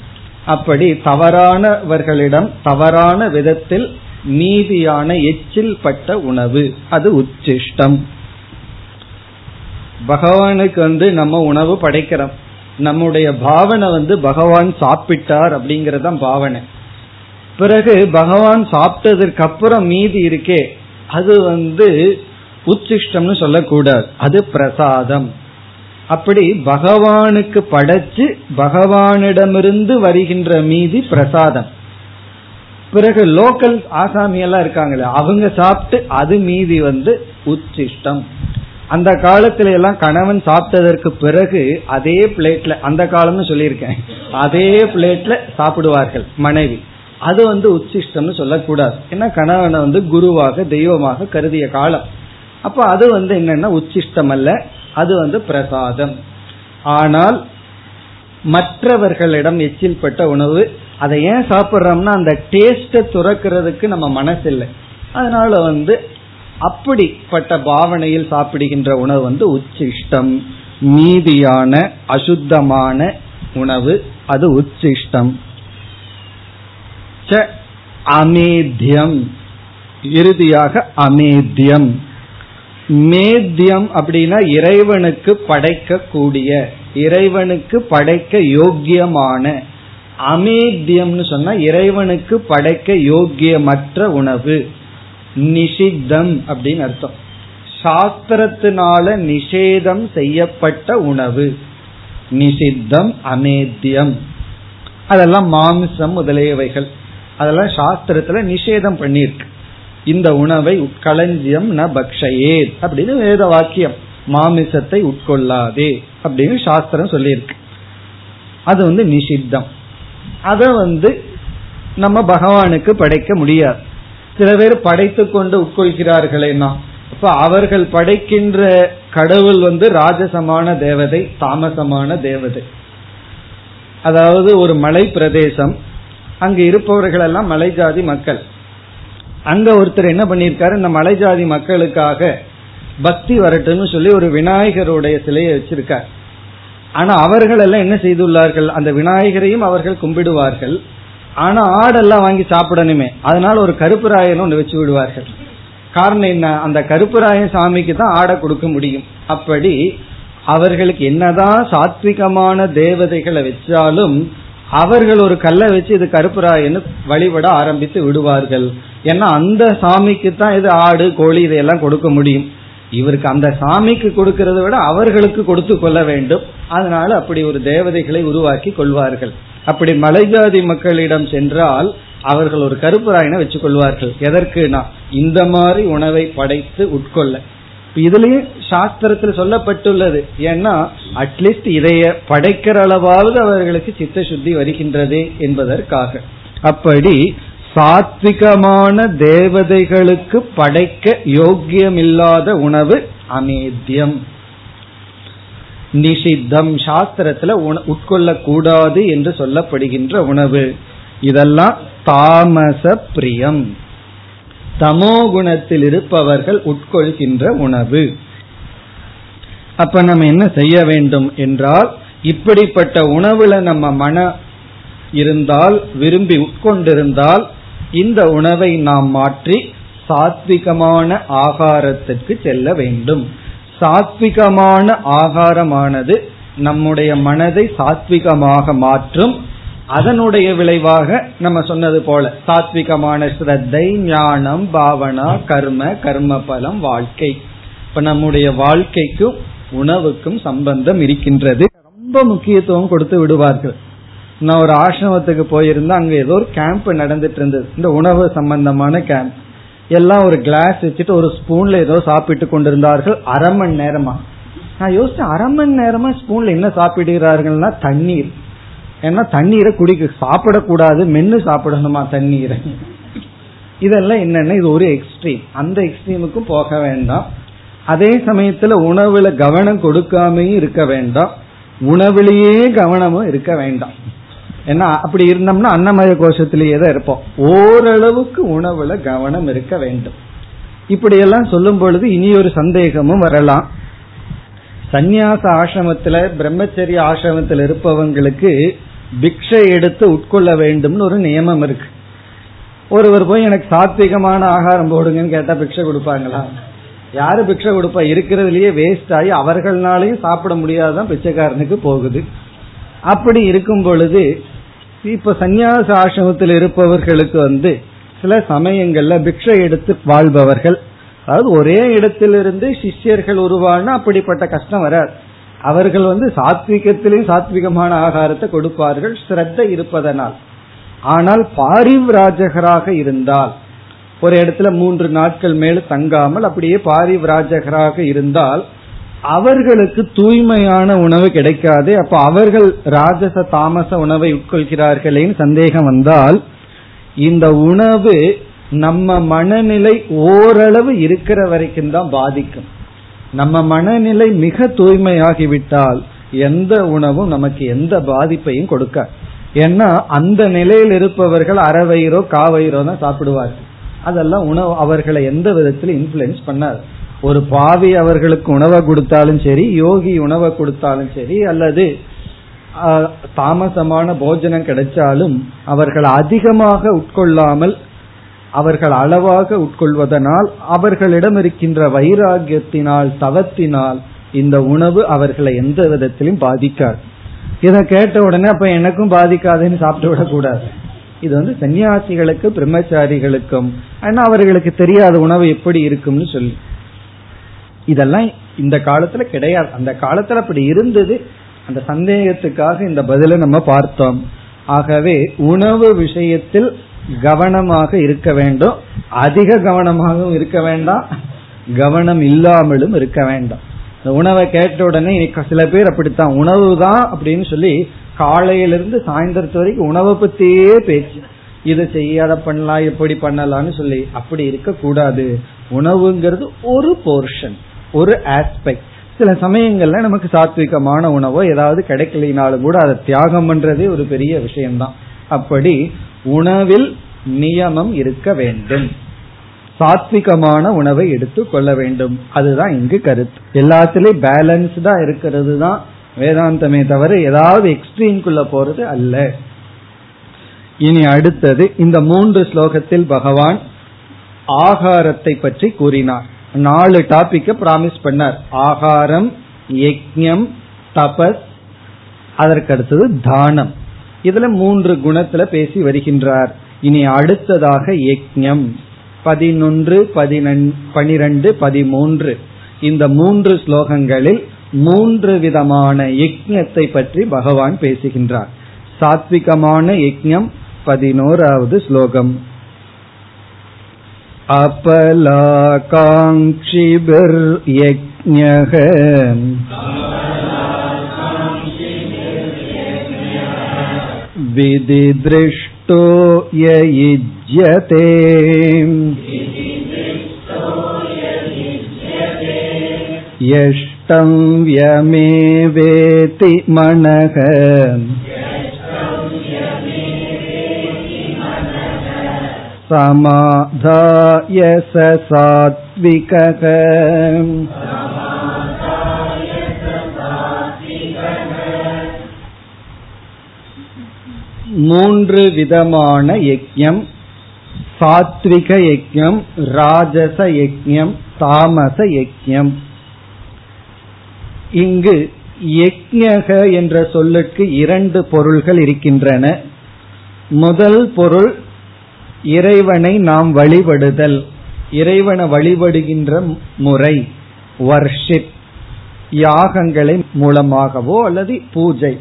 அப்படி தவறானவர்களிடம் தவறான விதத்தில் மீதியான எச்சில் பட்ட உணவு, அது உச்சிஷ்டம். பகவானுக்கு நம்ம உணவு படைக்கிறோம். நம்முடைய பாவனை பகவான் சாப்பிட்டார் அப்படிங்கறத பாவனை. பிறகு பகவான் சாப்பிட்டதற்கு அப்புறம் மீதி இருக்கே அது உச்சிஷ்டம்னு சொல்லக்கூடாது, அது பிரசாதம். அப்படி பகவானுக்கு படைச்சு பகவானிடமிருந்து வருகின்ற மீதி பிரசாதம். பிறகு லோக்கல் ஆசாமியெல்லாம் இருக்காங்களே, அவங்க சாப்பிட்டு அது மீதி உச்சிஷ்டம். அந்த காலத்துல எல்லாம் கணவன் சாப்பிட்டதற்கு பிறகு அதே பிளேட்ல, அந்த காலம்னு சொல்லியிருக்கேன், அதே பிளேட்ல சாப்பிடுவார்கள் மனைவி. அது உச்சிஷ்டம்னு சொல்லக்கூடாது. ஏன்னா கணவனை குருவாக தெய்வமாக கருதிய காலம். அப்ப அது என்னன்னா உச்சிஷ்டம் அல்ல, அது பிரசாதம். ஆனால் மற்றவர்களிடம் எச்சில் பட்ட உணவு, அதை ஏன் சாப்பிட்றோம்னா அந்த டேஸ்ட துறக்கிறதுக்கு நம்ம மனசு இல்லை. அதனால அப்படிப்பட்ட பாவனையில் சாப்பிடுகின்ற உணவு உச்சிஷ்டம். மீதியான அசுத்தமான உணவு அது உச்சிஷ்டம். அமேத்யம், இறுதியாக அமேத்யம். மேத்யம் அப்படின்னா இறைவனுக்கு படைக்க கூடிய, இறைவனுக்கு படைக்க யோக்கியமான. அமேத்யம்னு சொன்னா இறைவனுக்கு படைக்க யோக்கியமற்ற உணவு. நிஷித்தம் அப்படின்னு அர்த்தம், சாஸ்திரத்தினால நிஷேதம் செய்யப்பட்ட உணவு நிஷித்தம் அமேத்யம். அதெல்லாம் மாமிசம் முதலியவைகள், அதெல்லாம் சாஸ்திரத்துல நிஷேதம் பண்ணிருக்கு. இந்த உணவை களஞ்சியம் ந பக்ஷயே அப்படின்னு வேத வாக்கியம், மாமிசத்தை உட்கொள்ளாதே அப்படின்னு சாஸ்திரம் சொல்லியிருக்கு. அது நிஷித்தம். அத நம்ம பகவானுக்கு படைக்க முடியாது. சில பேர் படைத்து கொண்டு உட்கொள்கிறார்களேனா, அப்ப அவர்கள் படைக்கின்ற கடவுள் ராஜசமான தேவதை, தாமசமான தேவதை. அதாவது ஒரு மலை பிரதேசம், அங்க இருப்பவர்கள் எல்லாம் மலை ஜாதி மக்கள். அங்க ஒருத்தர் என்ன பண்ணிருக்காரு, இந்த மலை ஜாதி மக்களுக்காக பக்தி வரட்டுன்னு சொல்லி ஒரு விநாயகருடைய சிலையை வச்சிருக்கார். ஆனா அவர்கள் எல்லாம் என்ன செய்துள்ளார்கள், அந்த விநாயகரையும் அவர்கள் கும்பிடுவார்கள், ஆனா ஆடெல்லாம் வாங்கி சாப்பிடணுமே, அதனால ஒரு கருப்புராயன் ஒன்று வச்சு விடுவார்கள். காரணம் என்ன, அந்த கருப்புராயன் சாமிக்கு தான் ஆடை கொடுக்க முடியும். அப்படி அவர்களுக்கு என்னதான் சாத்விகமான தேவதைகளை வச்சாலும் அவர்கள் ஒரு கல்லை வச்சு இது கருப்புராயன்னு வழிபட ஆரம்பித்து விடுவார்கள். ஏன்னா அந்த சாமிக்கு தான் இது ஆடு கோழி இதையெல்லாம் கொடுக்க முடியும். இவருக்கு அந்த சாமிக்கு கொடுக்கறத விட அவர்களுக்கு கொடுத்து கொள்ள வேண்டும். அதனால அப்படி ஒரு தேவதைகளை உருவாக்கி கொள்வார்கள். அப்படி மலைஜாதி மக்களிடம் சென்றால் அவர்கள் ஒரு கருப்புராயனை வச்சு கொள்வார்கள். எதற்குனா இந்த மாதிரி உணவை படைத்து உட்கொள்ள. இதுலயே சாஸ்திரத்தில் சொல்லப்பட்டுள்ளது. ஏன்னா அட்லீஸ்ட் இதைய படைக்கிற அளவாவது அவர்களுக்கு சித்த சுத்தி வருகின்றது என்பதற்காக. அப்படி சாத்விகமான தேவதைகளுக்கு படைக்க யோக்கியமில்லாத உணவு அமேத்யம். நிஷித்தம், சாஸ்திரத்துல உட்கொள்ள கூடாது என்று சொல்லப்படுகின்ற உணவு. இதெல்லாம் தாமச பிரியம், தமோ குணத்தில் இருப்பவர்கள் உட்கொள்கின்ற உணவு. அப்ப நம்ம என்ன செய்ய வேண்டும் என்றால், இப்படிப்பட்ட உணவுல நம்ம மன இருந்தால், விரும்பி உட்கொண்டிருந்தால் இந்த உணவை நாம் மாற்றி சாத்விகமான ஆகாரத்துக்கு செல்ல வேண்டும். சாத்விகமான ஆகாரமானது நம்முடைய மனதை சாத்விகமாக மாற்றும். அதனுடைய விளைவாக நம்ம சொன்னது போல சாத்விகமான ஸ்ரத்தை, ஞானம், பாவனா, கர்ம பலம், வாழ்க்கை. இப்ப நம்முடைய வாழ்க்கைக்கும் உணவுக்கும் சம்பந்தம் இருக்கின்றது. ரொம்ப முக்கியத்துவம் கொடுத்து விடுவார்கள். நான் ஒரு ஆசிரமத்துக்கு போயிருந்தா அங்க ஏதோ ஒரு கேம்ப் நடந்துட்டு இருந்தது, இந்த உணவு சம்பந்தமான கேம்ப். எல்லாம் ஒரு கிளாஸ் வச்சுட்டு ஒரு ஸ்பூன்ல ஏதோ சாப்பிட்டு கொண்டிருந்தார்கள் அரை மணி நேரமா. நான் யோசிச்சேன், அரை மணி நேரமா ஸ்பூன்ல என்ன சாப்பிடுகிறார்கள்னா தண்ணீர். ஏன்னா தண்ணீரை சாப்பிடக்கூடாது, மென்னு சாப்பிடணுமா தண்ணீரை. இதெல்லாம் என்னன்னா இது ஒரு எக்ஸ்ட்ரீம், அந்த எக்ஸ்ட்ரீமுக்கும் போக வேண்டாம். அதே சமயத்துல உணவுல கவனம் கொடுக்காமையும் இருக்க வேண்டாம், உணவுலேயே கவனமும் இருக்க வேண்டாம். ஏன்னா அப்படி இருந்தோம்னா அன்னமய கோஷத்திலேயே தான் இருப்போம். ஓரளவுக்கு உணவுல கவனம் இருக்க வேண்டும். இப்படியெல்லாம் சொல்லும் பொழுது இனி ஒரு சந்தேகமும் வரலாம். சந்நியாச ஆசிரமத்துல, பிரம்மச்சரிய ஆசிரமத்தில் இருப்பவங்களுக்கு பிக்ஷை எடுத்து உட்கொள்ள வேண்டும்னு ஒரு நியமம் இருக்கு. ஒருவர் போய் எனக்கு சாத்விகமான ஆகாரம் போடுங்கன்னு கேட்டா பிக்ஷை கொடுப்பாங்களா? யாரு பிக்ஷை கொடுப்பா? இருக்கிறதுலயே வேஸ்ட் ஆகி அவர்களாலையும் சாப்பிட முடியாதான் பிச்சைக்காரனுக்கு போகுது. அப்படி இருக்கும் பொழுது இப்ப சந்நியாச ஆசிரமத்தில் இருப்பவர்களுக்கு சில சமயங்கள்ல பிக்ஷை எடுத்து வாழ்பவர்கள், அதாவது ஒரே இடத்திலிருந்து சிஷ்யர்கள் உருவானா அப்படிப்பட்ட கஷ்டம் வராது. அவர்கள் சாத்விகத்திலேயும் சாத்விகமான ஆகாரத்தை கொடுப்பார்கள் ஸ்ரத்தை இருப்பதனால். ஆனால் பாரிவ்ராஜகராக இருந்தால், ஒரு இடத்துல 3 நாட்கள் மேல் தங்காமல் அப்படியே பாரிவ்ராஜகராக இருந்தால் அவர்களுக்கு தூய்மையான உணவு கிடைக்காது. அப்ப அவர்கள் ராஜச தாமச உணவை உட்கொள்கிறார்களேன்னு சந்தேகம் வந்தால், இந்த உணவு நம்ம மனநிலை ஓரளவு இருக்கிற வரைக்கும் தான் பாதிக்கும். நம்ம மனநிலை மிக தூய்மையாகிவிட்டால் எந்த உணவும் நமக்கு எந்த பாதிப்பையும் கொடுக்க. ஏன்னா அந்த நிலையில் இருப்பவர்கள் அரவயிறோ காவயிறோ தான் சாப்பிடுவார்கள். அதெல்லாம் உணவு அவர்களை எந்த விதத்திலும் இன்ஃப்ளூயன்ஸ் பண்ணாது. ஒரு பாவி அவர்களுக்கு உணவை கொடுத்தாலும் சரி, யோகி உணவை கொடுத்தாலும் சரி, அல்லது தாமசமான போஜனம் கிடைச்சாலும் அவர்கள் அதிகமாக உட்கொள்ளாமல் அவர்கள் அளவாக உட்கொள்வதனால், அவர்களிடம் இருக்கின்ற வைராகியத்தினால், தவத்தினால் இந்த உணவு அவர்களை எந்த விதத்திலும் பாதிக்காது. இதை கேட்ட உடனே அப்ப எனக்கும் பாதிக்காதுன்னு சாப்பிட்டு விடக்கூடாது. இது சன்னியாசிகளுக்கு, பிரம்மச்சாரிகளுக்கும், ஆனா அவர்களுக்கு தெரியாத உணவு எப்படி இருக்கும்னு சொல்லி இதெல்லாம் இந்த காலத்துல கிடையாது. அந்த காலத்துல அப்படி இருந்தது. அந்த சந்தேகத்துக்காக இந்த பதிலை நம்ம பார்த்தோம். ஆகவே உணவு விஷயத்தில் கவனமாக இருக்க வேண்டும். அதிக கவனமாகவும் இருக்க வேண்டாம், கவனம் இல்லாமலும் இருக்க வேண்டாம். இந்த உணவை கேட்ட உடனே சில பேர் அப்படித்தான், உணவு தான் அப்படின்னு சொல்லி காலையிலிருந்து சாயந்தரத்து வரைக்கும் உணவை பத்தியே பேச்சு, இதை செய்ய, அதை பண்ணலாம், எப்படி பண்ணலாம்னு சொல்லி. அப்படி இருக்க கூடாது. உணவுங்கிறது ஒரு போர்ஷன், ஒரு ஆஸ்பெக்ட். சில சமயங்கள்ல நமக்கு சாத்விகமான உணவோ ஏதாவது கிடைக்கலினாலும் கூட அதை தியாகம் பண்றதே ஒரு பெரிய விஷயம்தான். அப்படி உணவில் நியமம் இருக்க வேண்டும். சாத்விகமான உணவை எடுத்து கொள்ள வேண்டும். அதுதான் இங்கு கருத்து. எல்லாத்திலயும் பேலன்ஸ்டா இருக்கிறது தான் வேதாந்தமே தவிர ஏதாவது எக்ஸ்ட்ரீம்குள்ள போறது அல்ல. இனி அடுத்தது, இந்த 3 ஸ்லோகத்தில் பகவான் ஆகாரத்தை பற்றி கூறினார். 4 டாபிக்க பிராமிஸ் பண்ணார். ஆகாரம், யஜ்ஞம், தபஸ், அதற்கடுத்தது தானம். இதுல 3 குணத்துல பேசி வருகின்றார். இனி அடுத்ததாக யஜ்ஞம். 11, 12, 13 இந்த 3 ஸ்லோகங்களில் 3 விதமான யஜ்ஞத்தை பற்றி பகவான் பேசுகின்றார். சாத்விகமான யஜ்ஞம் 11வது ஸ்லோகம். அபலாகாங்க்ஷிபிர் யஜ்ஞஹ விதித்ருஷ்டோ யயுஜ்யதே யஷ்டம் யமேவேதி மனஹ சமாதாய சாத்விகக. மூன்று விதமான யஜ்ஞம், சாத்விக யஜ்ஞம், ராஜச யஜ்ஞம், தாமச யஜ்ஞம். இங்கு யஜ்ஞக என்ற சொல்லுக்கு இரண்டு பொருள்கள் இருக்கின்றன. முதல் பொருள் இறைவனை நாம் வழிபடுதல், இறைவனை வழிபடுகின்ற முறை, வர்ஷிப், யாகங்களை மூலமாகவோ அல்லது பூஜை,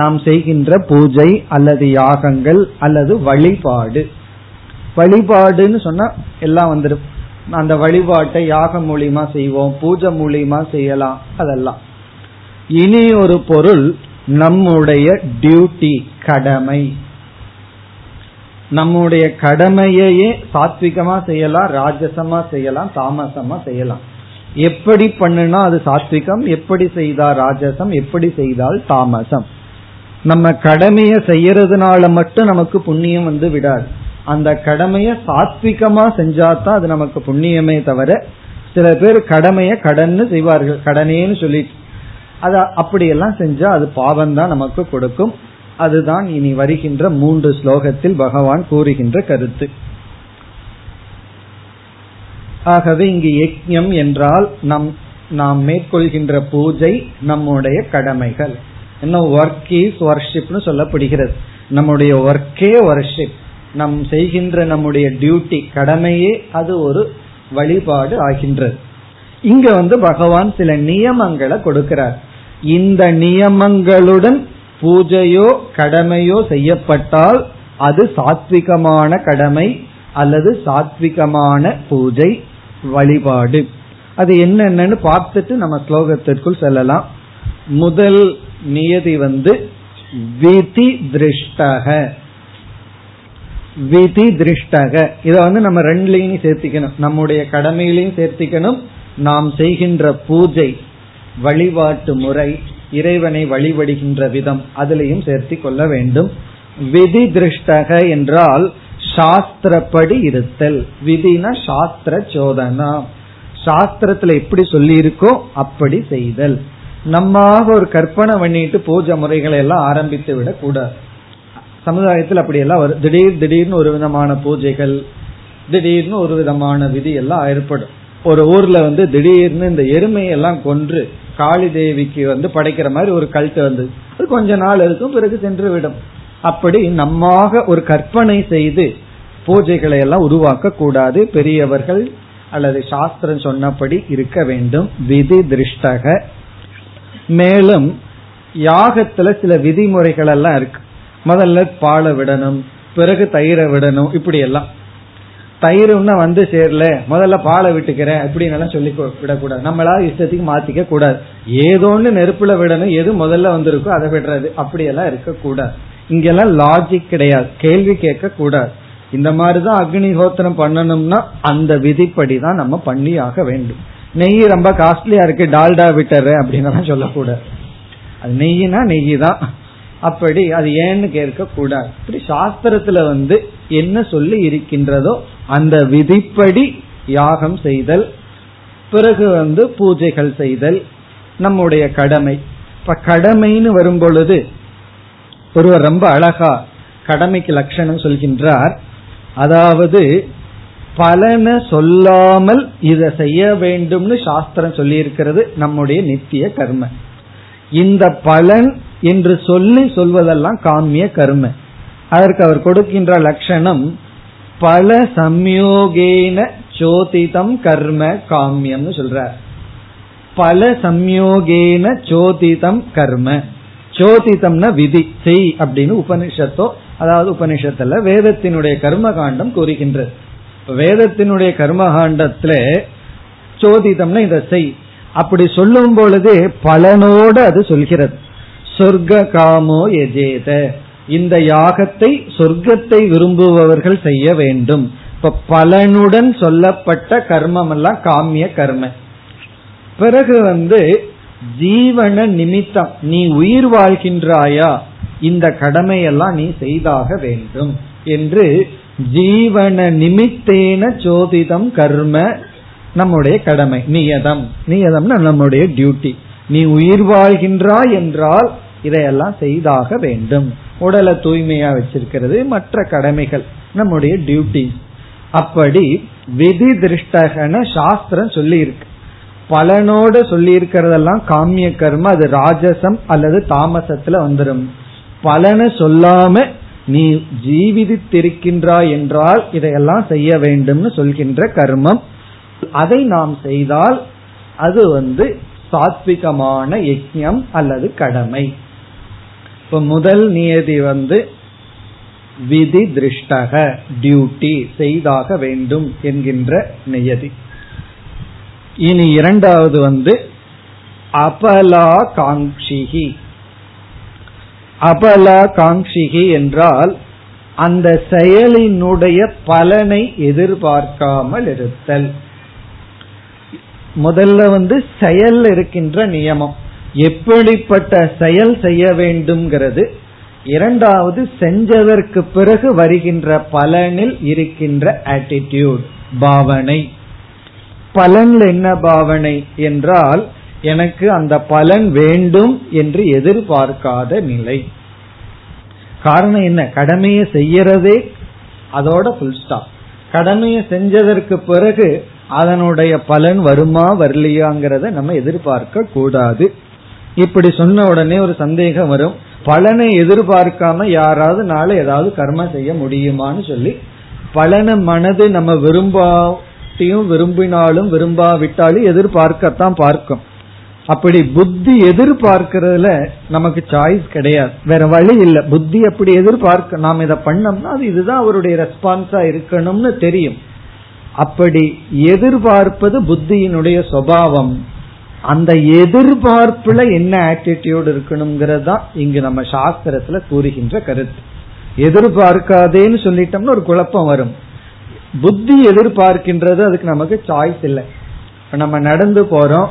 நாம் செய்கின்ற பூஜை அல்லது யாகங்கள் அல்லது வழிபாடு. வழிபாடுன்னு சொன்னா எல்லாம் வந்துடும். அந்த வழிபாட்டை யாகம் மூலியமா செய்வோம், பூஜை மூலியமா செய்யலாம், அதெல்லாம். இனி ஒரு பொருள் நம்முடைய டியூட்டி, கடமை. நம்முடைய கடமையே சாத்விகமா செய்யலாம், ராஜசமா செய்யலாம், தாமசமா செய்யலாம். எப்படி பண்ணுனா அது சாத்விகம், எப்படி செய்தால் ராஜசம், எப்படி செய்தால் தாமசம். நம்ம கடமையை செய்யறதுனால மட்டும் நமக்கு புண்ணியம் வந்து விடாது. அந்த கடமைய சாத்விகமா செஞ்சாதான் அது நமக்கு புண்ணியமே தவிர, சில பேர் கடமைய கடன்னு செய்வார்கள், கடனேன்னு சொல்லிட்டு அத அப்படியெல்லாம் செஞ்சா அது பாவம் தான் நமக்கு கொடுக்கும். அதுதான் இனி வருகின்ற 3 ஸ்லோகத்தில் பகவான் கூறுகின்ற கருத்து. ஆகவே இங்கு யஜ்ஞம் என்றால் நாம் மேற்கொள்கின்ற பூஜை, நம்முடைய கடமைகள். இன்னும் ஒர்க் இஸ் வர்ஷிப்னு சொல்லப்படுகிறது. நம்முடைய ஒர்க்கே வர்ஷிப், நாம் செய்கின்ற நம்முடைய டியூட்டி, கடமையே அது ஒரு வழிபாடு ஆகின்றது. இங்க பகவான் சில நியமங்களை கொடுக்கிறார். இந்த நியமங்களுடன் பூஜையோ கடமையோ செய்யப்பட்டால் அது சாத்விகமான கடமை அல்லது சாத்விகமான பூஜை வழிபாடு. அது என்னென்னு பார்த்துட்டு நம்ம ஸ்லோகத்திற்குள் செல்லலாம். முதல் நியதி விதி திருஷ்டக. விதி திருஷ்டக இத நம்ம ரெண்டுலையும் சேர்த்திக்கணும், நம்முடைய கடமையிலையும் சேர்த்திக்கணும், நாம் செய்கின்ற பூஜை வழிபாட்டு முறை, இறைவனை வழிபடுகின்ற விதம் அதிலையும் சேர்த்தி கொள்ள வேண்டும். விதி திருஷ்டக என்றால் சாஸ்திரப்படி இருத்தல். விதினா சாஸ்திர சோதனா, சாஸ்திரத்துல எப்படி சொல்லி இருக்கோ அப்படி செய்தல். நம்மாக ஒரு கற்பனை பண்ணிட்டு பூஜை முறைகளை எல்லாம் ஆரம்பித்து விட கூடாது. சமுதாயத்தில் அப்படியெல்லாம் வரும். திடீர்னு ஒரு விதமான பூஜைகள், திடீர்னு ஒரு விதமான விதி எல்லாம் ஏற்படும். ஒரு ஊர்ல திடீர்னு இந்த எருமையெல்லாம் கொன்று காளி தேவிக்கு படைக்கிற மாதிரி ஒரு கல்ட்டு வந்தது. அது கொஞ்ச நாள் இருக்கும், பிறகு சென்று விடும். அப்படி நம்மாக ஒரு கற்பனை செய்து பூஜைகளை எல்லாம் உருவாக்க கூடாது. பெரியவர்கள் அல்லது சாஸ்திரம் சொன்னபடி இருக்க வேண்டும். விதி திருஷ்டக. மேலும் யாகத்துல சில விதிமுறைகள் எல்லாம் இருக்கு. முதல்ல பாலை விடணும், பிறகு தயிரை விடணும், இப்படி எல்லாம். தயிர்னா சேரல, முதல்ல பாலை விட்டுக்கிறேன் இப்படின்னு சொல்லி விடக்கூடாது. நம்மளால இஷ்டத்துக்கு மாத்திக்க கூடாது. ஏதோன்னு நெருப்புல விடணும், எது முதல்ல வந்திருக்கோ அதை விடுறது, அப்படியெல்லாம் இருக்கக்கூடாது. இங்கெல்லாம் லாஜிக் கிடையாது, கேள்வி கேட்க கூடாது. இந்த மாதிரிதான் அக்னிஹோத்திரம் பண்ணணும்னா அந்த விதிப்படி தான் நம்ம பண்ணி ஆக வேண்டும். நெய் ரொம்ப காஸ்ட்லியா இருக்கு, டால்டா விட்டுறேன் அப்படின்னு சொல்லக்கூடாது. அது நெய்னா நெய் தான், அப்படி அது ஏன்னு கேட்க கூடாது. இப்படி சாஸ்திரத்துல என்ன சொல்லி இருக்கின்றதோ அந்த விதிப்படி யாகம் செய்தல், பிறகு பூஜைகள் செய்தல், நம்முடைய கடமை. இப்ப கடமைன்னு வரும் பொழுது ஒருவர் ரொம்ப அழகா கடமைக்கு லட்சணம் சொல்கின்றார். அதாவது பலனை சொல்லாமல் இதை செய்ய வேண்டும்னு சாஸ்திரம் சொல்லி இருக்கிறது, நம்முடைய நித்திய கர்ம. இந்த பலன் என்று சொல்லி சொல்வதெல்லாம் காமிய கர்ம. அதற்கு அவர் கொடுக்கின்ற லட்சணம் பல சம்யோகேன சோதிதம் கர்ம காமியம்னு சொல்றார். பல சம்யோகேன சோதிதம் கர்ம. சோதிதம்னா விதி செய் அப்படின்னு உபனிஷத்தோ, அதாவது உபனிஷத்துல வேதத்தினுடைய கர்மகாண்டம் கூறுகின்றது. வேதத்தினுடைய கர்மகாண்டத்துல சோதிதம்னா இதை செய் அப்படி சொல்லும் பொழுதே பலனோடு அது சொல்கிறது. சொர்க்க காமோ எஜேத, இந்த யாகத்தை சொர்க்கத்தை விரும்புபவர்கள் செய்ய வேண்டும். இப்ப பலனுடன் சொல்லப்பட்ட கர்மம் எல்லாம் காமிய கர்ம. பிறகு ஜீவன நிமித்தம் நீ உயிர் வாழ்கின்றாயா, இந்த கடமையெல்லாம் நீ செய்தாக வேண்டும் என்று ஜீவன நிமித்தேன சோதிதம் கர்ம, நம்முடைய கடமை. நியதம், நியதம்னா நம்முடைய டியூட்டி. நீ உயிர் வாழ்கின்றாய் என்றால் இதையெல்லாம் செய்தாக வேண்டும். உடலை தூய்மையா வச்சிருக்கிறது, மற்ற கடமைகள், நம்முடைய டியூட்டி. அப்படி விதி திருஷ்டகன சாஸ்திரம் சொல்லி இருக்கு. பலனோட சொல்லி இருக்கிறதெல்லாம் காமிய கர்ம, அது ராஜசம் அல்லது தாமசத்துல வந்துடும். பலனை சொல்லாம நீ ஜீவித்திருக்கின்றாய் என்றால் இதையெல்லாம் செய்ய வேண்டும்னு சொல்கின்ற கர்மம், அதை நாம் செய்தால் அது சாத்விகமான யஜ்ஞம் அல்லது கடமை. இப்ப முதல் நியதி விதி திருஷ்டக டியூட்டி செய்தாக வேண்டும் என்கின்ற நியதி. இனி இரண்டாவது அபலா காங்க்ஷிகி. அபலா காங்க்ஷிகி என்றால் அந்த செயலினுடைய பலனை எதிர்பார்க்காமல் இருத்தல். முதல்ல செயல் இருக்கின்ற நியமம், எப்படிப்பட்ட செயல் செய்ய வேண்டும்ங்கிறது. இரண்டாவது செஞ்சதற்கு பிறகு வருகின்ற பலனில் இருக்கின்ற ஆட்டிடியூட், பாவனை. பலன்ல என்ன பாவனை என்றால் எனக்கு அந்த பலன் வேண்டும் என்று எதிர்பார்க்காத நிலை. காரணம் என்ன, கடமையை செய்யறதே அதோட ஃபுல் ஸ்டாப். கடமையை செஞ்சதற்கு பிறகு அதனுடைய பலன் வருமா வரலையாங்கிறத நம்ம எதிர்பார்க்க கூடாது. இப்படி சொன்ன உடனே ஒரு சந்தேகம் வரும், பலனை எதிர்பார்க்காம யாராவது நாளை ஏதாவது கர்மம் செய்ய முடியுமான்னு சொல்லி பலனை மனது நம்ம விரும்பாட்டியும் விரும்பினாலும் விரும்பாவிட்டாலும் எதிர்பார்க்கத்தான் பார்க்கும். அப்படி புத்தி எதிர்பார்க்கிறதுல நமக்கு சாய்ஸ் கிடையாது, வேற வழி இல்லை. புத்தி அப்படி எதிர்பார்க்க, நாம் இதை பண்ணோம்னா அது இதுதான் அவருடைய ரெஸ்பான்ஸா இருக்கணும்னு தெரியும். அப்படி எதிர்பார்ப்பது புத்தியினுடைய சுபாவம். அந்த எதிர்பார்ப்புல என்ன ஆட்டிடியூட் இருக்கணும்ங்கிறது தான் இங்கு நம்ம சாஸ்திரத்துல கூறுகின்ற கருத்து. எதிர்பார்க்காதேன்னு சொல்லிட்டோம்னா ஒரு குழப்பம் வரும். புத்தி எதிர்பார்க்கின்றது, அதுக்கு நமக்கு சாய்ஸ் இல்லை. நம்ம நடந்து போறோம்,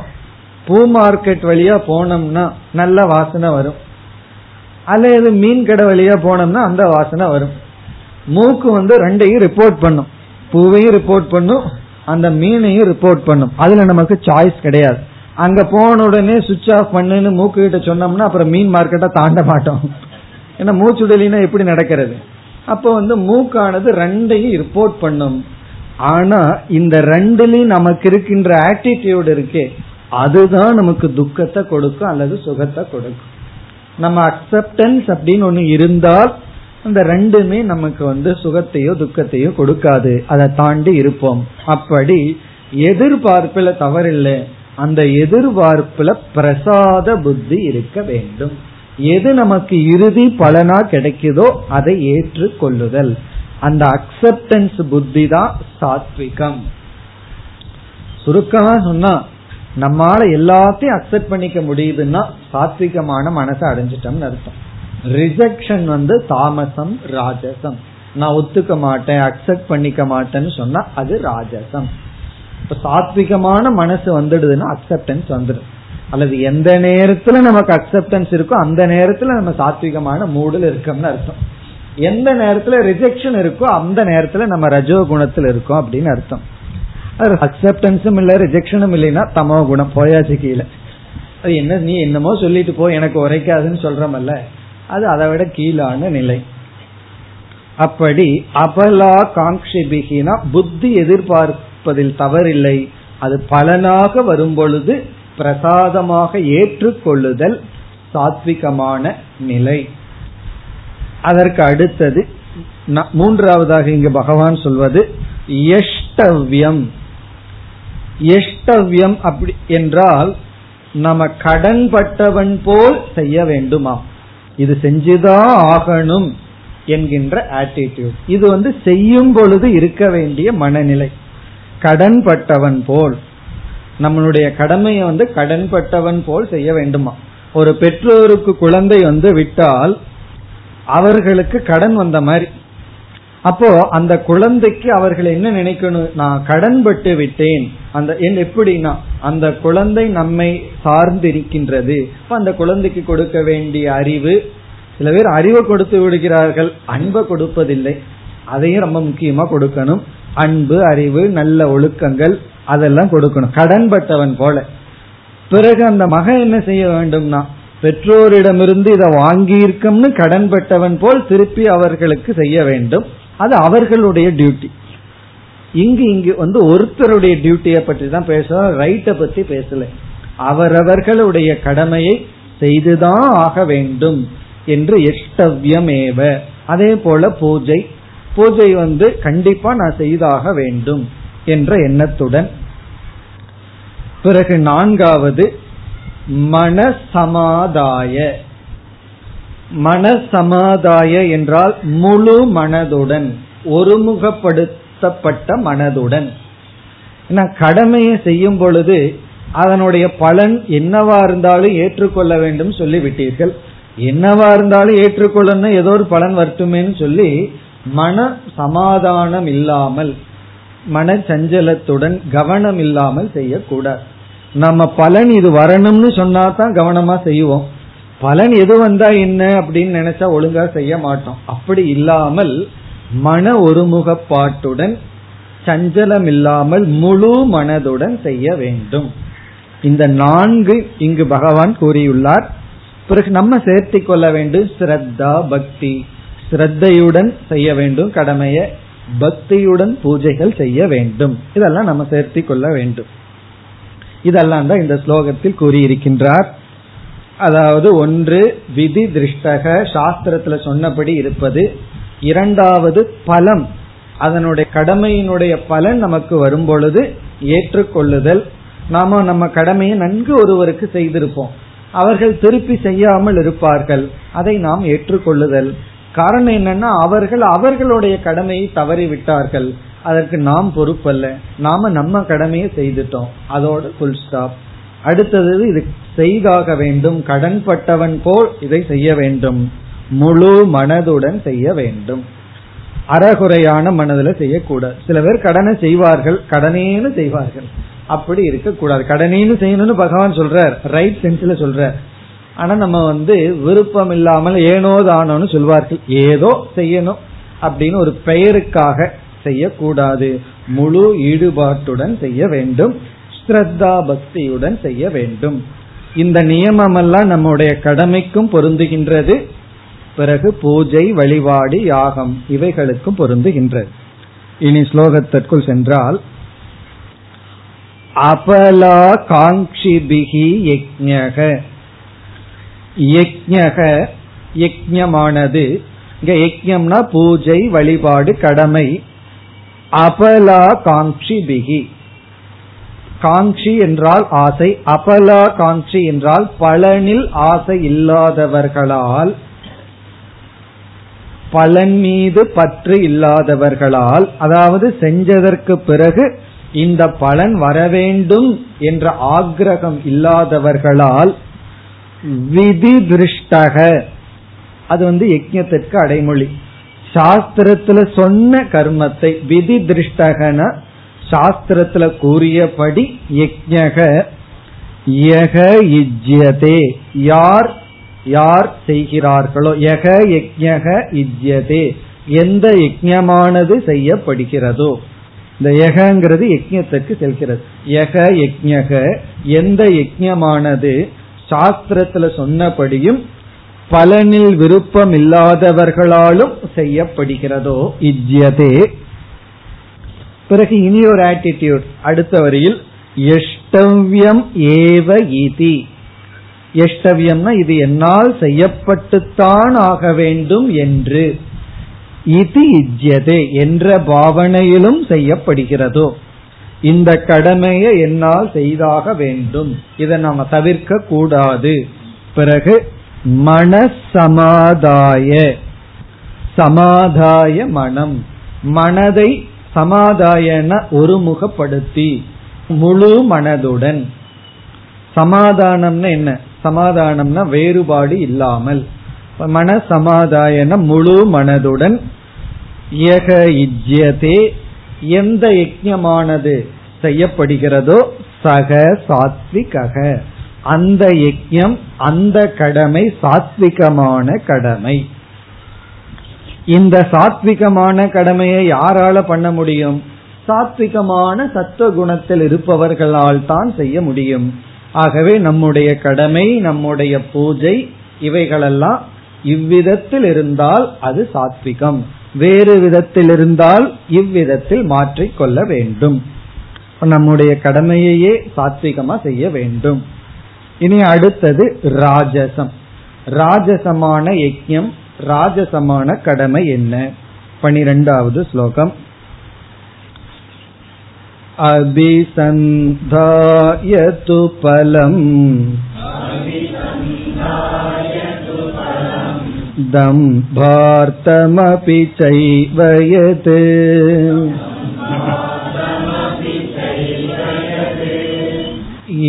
பூ மார்க்கெட் வழியா போனோம்னா நல்ல வாசனை வரும், அல்லது மீன் கடை வழியா போனோம்னா அந்த வாசனை வரும். மூக்கு ரெண்டையும் ரிப்போர்ட் பண்ணும், பூவையும் ரிப்போர்ட் பண்ணும், அந்த மீனையும் ரிப்போர்ட் பண்ணும். அதுல நமக்கு சாய்ஸ் கிடையாது. அங்க போன உடனே சுவிட்ச் ஆஃப் பண்ணுன்னு மூக்கு கிட்ட சொன்னோம்னா அப்புறம் மீன் மார்க்கெட்டை தாண்ட மாட்டோம். ஏன்னா மூச்சுடலினா எப்படி நடக்கிறது? அப்போ மூக்கானது ரெண்டையும் ரிப்போர்ட் பண்ணும். ஆனா இந்த ரெண்டுலயும் நமக்கு இருக்கின்ற ஆட்டிடியூட் இருக்கே, அதுதான் நமக்கு துக்கத்தை கொடுக்கும் அல்லது சுகத்தை கொடுக்கும். நம்ம அக்செப்டன்ஸ் அப்படின்னு ஒண்ணு இருந்தால் அந்த ரெண்டுமே நமக்கு சுகத்தையோ துக்கத்தையோ கொடுக்காது, அதை தாண்டி இருப்போம். அப்படி எதிர்பார்ப்புல தவறில்லை, அந்த எதிர்பார்ப்புல பிரசாத புத்தி இருக்க வேண்டும். எது நமக்கு இறுதி பலனா கிடைக்குதோ அதை ஏற்று கொள்ளுதல், அந்த அக்செப்டன்ஸ் புத்தி தான் சாத்விகம். சுருக்கமா சொன்னா நம்மால எல்லாத்தையும் அக்செப்ட் பண்ணிக்க முடியுதுன்னா சாத்விகமான மனசை அடைஞ்சிட்டோம்னு அர்த்தம். ரிஜெக்ஷன் தாமசம் ராஜசம். நான் ஒத்துக்க மாட்டேன், அக்செப்ட் பண்ணிக்க மாட்டேன்னு சொன்னா அது ராஜசம். இப்ப சாத்விகமான மனசு வந்துடுதுன்னா அக்செப்டன்ஸ் வந்துடும். அல்லது எந்த நேரத்துல நமக்கு அக்செப்டன்ஸ் இருக்கோ அந்த நேரத்துல நம்ம சாத்விகமான மூடுல இருக்கோம்னு அர்த்தம். எந்த நேரத்துல ரிஜெக்ஷன் இருக்கோ அந்த நேரத்துல நம்ம ரஜோ குணத்துல இருக்கோம் அப்படின்னு அர்த்தம். அக்செப்டன்ஸும் இல்ல ரிஜெக்ஷனும் இல்லைன்னா தமோ குணம், போயாச்சு கீழே. அது என்ன, நீ என்னமோ சொல்லிட்டு போ, எனக்கு உரைக்காதுன்னு சொல்றமல்ல, அது அதை விட கீழான நிலை. அப்படி அபலா காங்க்ஷிபிகினா புத்தி எதிர்பார்ப்பதில் தவறில்லை, அது பலனாக வரும் பொழுது பிரசாதமாக ஏற்றுக்கொள்ளுதல் சாத்விகமான நிலை. அதற்கு அடுத்தது மூன்றாவதாக இங்கு பகவான் சொல்வது எஷ்டவ்யம். எஷ்டவ்யம் அப்படி என்றால் நம்ம கடன்பட்டவன் போல் செய்ய வேண்டுமா, இது செஞ்சுதான் ஆகணும் என்கின்ற ஆட்டிடியூட். இது செய்யும் பொழுது இருக்க வேண்டிய மனநிலை. கடன்பட்டவன் போல் நம்மளுடைய கடமையை கடன்பட்டவன் போல் செய்ய வேண்டுமா? ஒரு பெற்றோருக்கு குழந்தை விட்டால் அவர்களுக்கு கடன் வந்த மாதிரி. அப்போ அந்த குழந்தைக்கு அவர்கள் என்ன நினைக்கணும், நான் கடன்பட்டு விட்டேன். அந்த எப்படின்னா அந்த குழந்தை நம்மை சார்ந்திருக்கின்றது, அந்த குழந்தைக்கு கொடுக்க வேண்டிய அறிவு. சில பேர் அறிவை கொடுத்து விடுகிறார்கள், அன்பை கொடுப்பதில்லை. அதையும் ரொம்ப முக்கியமா கொடுக்கணும். அன்பு, அறிவு, நல்ல ஒழுக்கங்கள் அதெல்லாம் கொடுக்கணும் கடன்பட்டவன் போல. பிறகு அந்த மகன் என்ன செய்ய வேண்டும்னா பெற்றோரிடமிருந்து இதை வாங்கியிருக்கம்னு கடன்பட்டவன் போல் திருப்பி அவர்களுக்கு செய்ய வேண்டும். அது அவர்களுடைய டியூட்டி. இங்கு வந்து ஒருத்தருடைய டியூட்டியை பற்றி தான் பேசுறோம், ரைட்டை பத்தி பேசல. அவரவர்களுடைய கடமையை செய்துதான் ஆக வேண்டும் என்று எஷ்டவ்யமேவ. அதே போல பூஜை, பூஜை கண்டிப்பா நான் செய்தாக வேண்டும் என்ற எண்ணத்துடன். பிறகு 4வது மனசமாதாய. மனசமாதாய என்றால் முழு மனதுடன், ஒருமுகப்படுத்தப்பட்ட மனதுடன். கடமையை செய்யும் பொழுது அதனுடைய பலன் என்னவா இருந்தாலும் ஏற்றுக்கொள்ள வேண்டும் சொல்லிவிட்டீர்கள். என்னவா இருந்தாலும் ஏற்றுக்கொள்ளணும், ஏதோ ஒரு பலன் வரட்டுமேன்னு சொல்லி மன சமாதானம் இல்லாமல், மன சஞ்சலத்துடன், கவனம் இல்லாமல் செய்யக்கூடாது. நம்ம பலன் இது வரணும்னு சொன்னா தான் கவனமா செய்வோம். பலன் எது வந்தா என்ன அப்படின்னு நினைச்சா ஒழுங்கா செய்ய மாட்டோம். அப்படி இல்லாமல் மன ஒருமுகப்பாட்டுடன், சஞ்சலம் இல்லாமல், முழு மனதுடன் செய்ய வேண்டும். இந்த 4 இங்கு பகவான் கூறியுள்ளார். பிறகு நம்ம சேர்த்தி கொள்ள வேண்டும் ஸ்ரத்தா பக்தி. ஸ்ரத்தையுடன் செய்ய வேண்டும் கடமையை, பக்தியுடன் பூஜைகள் செய்ய வேண்டும். இதெல்லாம் நம்ம சேர்த்தி கொள்ள வேண்டும். இதெல்லாம் தான் இந்த ஸ்லோகத்தில் கூறியிருக்கின்றார். அதாவது ஒன்று விதி திருஷ்டக, சாஸ்திரத்துல சொன்னபடி இருப்பது. 2வது பலம், அதனுடைய கடமையினுடைய பலன் நமக்கு வரும் பொழுது ஏற்றுக்கொள்ளுதல். நாம நம்ம கடமையை நன்கு ஒருவருக்கு செய்திருப்போம், அவர்கள் திருப்பி செய்யாமல் இருப்பார்கள், அதை நாம் ஏற்றுக்கொள்ளுதல். காரணம் என்னன்னா அவர்களுடைய கடமையை தவறி விட்டார்கள், அதற்கு நாம் பொறுப்பல்ல, நாம நம்ம கடமையை செய்துட்டோம், அதோட ஃபுல் ஸ்டாப். அடுத்தது இது செய்தாக வேண்டும், கடன் பட்டவன் போல் இதை செய்ய வேண்டும், முழு மனதுடன் செய்ய வேண்டும், அறகுறையான மனதில் செய்யக்கூடாது. சில பேர் கடனை செய்வார்கள், கடனேன்னு செய்வார்கள், அப்படி இருக்கக்கூடாது. கடனேன்னு செய்யணும்னு பகவான் சொல்றார், ரைட் சென்ஸ்ல சொல்றார். ஆனா நம்ம விருப்பம் இல்லாமல் ஏனோ தானோன்னு சொல்வார்கள், ஏதோ செய்யணும் அப்படின்னு ஒரு பெயருக்காக செய்யக்கூடாது, முழு ஈடுபாட்டுடன் செய்ய வேண்டும், ஸ்ரத்தா பக்தியுடன் செய்ய வேண்டும். இந்த நியமமெல்லாம் நம்முடைய கடமைக்கும் பொருந்துகின்றது, பிறகு பூஜை, வழிபாடு, யாகம் இவைகளுக்கும் பொருந்துகின்றது. இனி ஸ்லோகத்திற்குள் சென்றால் அபலா காங்கிபிகி யக்ஞக. யக்ஞக யக்ஞமானது, இங்க யக்ஞம்னா பூஜை, வழிபாடு, கடமை. அபலா காங்கிபிகி, காங்கி என்றால் ஆசை, அபலா காங்கி என்றால் பலனில் ஆசை இல்லாதவர்களால், பலன் மீது பற்று இல்லாதவர்களால், அதாவது செஞ்சதற்கு பிறகு இந்த பலன் வரவேண்டும் என்ற ஆக்ரகம் இல்லாதவர்களால். விதி திருஷ்டக, அது யஜ்ஞத்திற்கு அடைமொழி. சாஸ்திரத்துல சொன்ன கர்மத்தை, விதி திருஷ்டகன சாஸ்திரத்துல கூறியபடி யஜ்ஞக யக இஜ்யதே, யார் யார் செய்கிறார்களோ, யக யஜ்ஞக இஜ்யதே, எந்த யஜ்ஞமானது செய்யப்படுகிறதோ. இந்த யகங்கிறது யஜ்ஞத்திற்கு செல்கிறது. யக யஜ்ஞக, எந்த யஜ்ஞமானது சாஸ்திரத்துல சொன்னபடியும் பலனில் விருப்பம் இல்லாதவர்களாலும் செய்யப்படுகிறதோ, இஜ்யதே. பிறகு இனி ஒரு ஆட்டிடியூட், அடுத்த வரியில் எஷ்டவ்யம் ஏவ இதி. எஷ்டவ்யம்னா இது என்னால் செய்யப்பட்டுத்தான் ஆக வேண்டும் என்று, இது இஜ்யதே என்ற பாவனையிலும் செய்யப்படுகிறதோ, இந்த கடமையை என்னால் செய்தாக வேண்டும், இதை நாம் தவிர்க்க கூடாது. பிறகு மனசமாதாய, சமாதாய மனம், மனதை சமாதாயன ஒருமுகப்படுத்தி முழு மனதுடன். சமாதானம்னா என்ன? சமாதானம்னா வேறுபாடு இல்லாமல், மன சமாதாயன முழு மனதுடன். யக இஜ்யதே, எந்த யஜ்ஞமானது செய்யப்படுகிறதோ, சக சாத்விகக, அந்த யஜ்ஞம் அந்த கடமை சாத்விகமான கடமை. இந்த சாத்விகமான கடமையை யாரால பண்ண முடியும்? சாத்விகமான சத்துவ குணத்தில் இருப்பவர்களால் தான் செய்ய முடியும். ஆகவே நம்முடைய கடமை, நம்முடைய பூஜை இவைகளெல்லாம் இவ்விதத்தில் இருந்தால் அது சாத்விகம். வேறு விதத்தில் இருந்தால் இவ்விதத்தில் மாற்றிக் கொள்ள வேண்டும். நம்முடைய கடமையையே சாத்விகமா செய்ய வேண்டும். இனி அடுத்தது ராஜசம். ராஜசமான யஜ்ஞம், ராஜசமான கடமை என்ன? 12வது ஸ்லோகம். அபிசந்தாயது பலம் தம்பார்த்தமபி சைவயதே.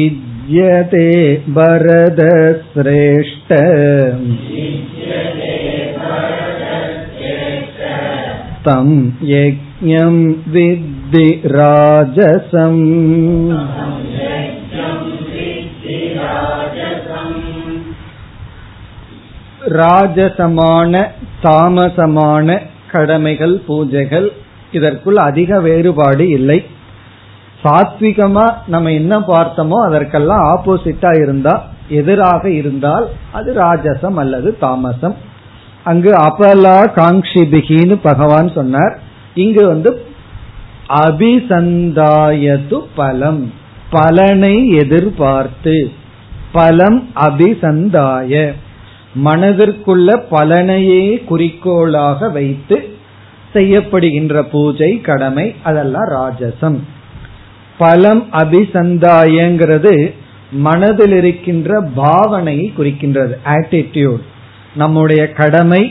இஜ்யதே பரத ஸ்ரேஷ்ட தம் யஜ்ஞம் வித்தி ராஜசம். ராஜசமான தாமசமான கடமைகள் பூஜைகள் இதற்குள் அதிக வேறுபாடு இல்லை. சாத்விகமா நம்ம என்ன பார்த்தோமோ அதற்கெல்லாம் ஆப்போசிட்டா இருந்தா, எதிராக இருந்தால் அது ராஜசம் அல்லது தாமசம். அங்கு அபலா காங்கிபிகின்னு பகவான் சொன்னார், இங்கு அபிசந்தாயது பலம், பலனை எதிர்பார்த்து. பலம் அபிசந்தாய மனதிற்குள்ள பலனையே குறிக்கோளாக வைத்து செய்யப்படுகின்ற பூஜை கடமை அதெல்லாம் ராஜசம். பலம் அபிசந்தாயங்கிறது மனதில் இருக்கின்ற பாவனையை குறிக்கின்றது, ஆட்டிடியூட். நம்முடைய கடமை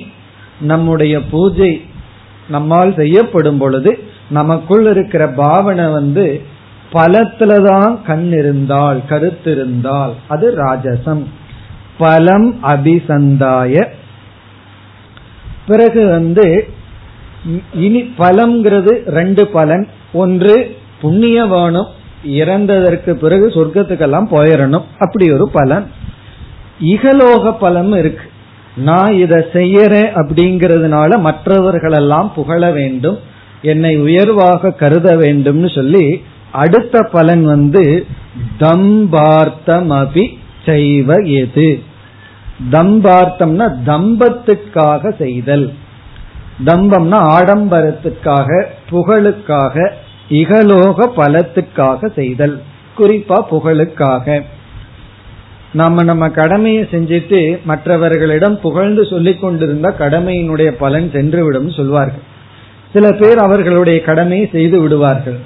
நம்முடைய பூஜை நம்மால் செய்யப்படும் பொழுது நமக்குள் இருக்கிற பாவனை பலத்தில்தான் கண் இருந்தால் கருத்திருந்தால் அது ராஜசம். பலம் அபிசந்தாய. பிறகு இனி பலம்ங்கிறது ரெண்டு பலன். ஒன்று புண்ணியவானும் இறந்ததற்கு பிறகு சொர்க்கத்துக்கெல்லாம் போயிடணும், அப்படி ஒரு பலன். இகலோக பலம் இருக்கு, நான் இதை செய்யறேன் அப்படிங்கறதுனால மற்றவர்களெல்லாம் புகழ வேண்டும், என்னை உயர்வாக கருத வேண்டும்னு சொல்லி. அடுத்த பலன் தம்பார்த்தமபி செய்வ எது. தம்பார்த்தம்னா தம்பத்துக்காக செய்தல், தம்பம்னா ஆடம்பரத்துக்காக புகழுக்காக இகலோக பலத்துக்காக செய்தல், குறிப்பா புகழுக்காக. நம்ம கடமையை செஞ்சுட்டு மற்றவர்களிடம் புகழ்ந்து சொல்லிக் கொண்டிருந்தா கடமையினுடைய பலன் சென்று விடும் சொல்வார்கள். சில பேர் அவர்களுடைய கடமையை செய்து விடுவார்கள்,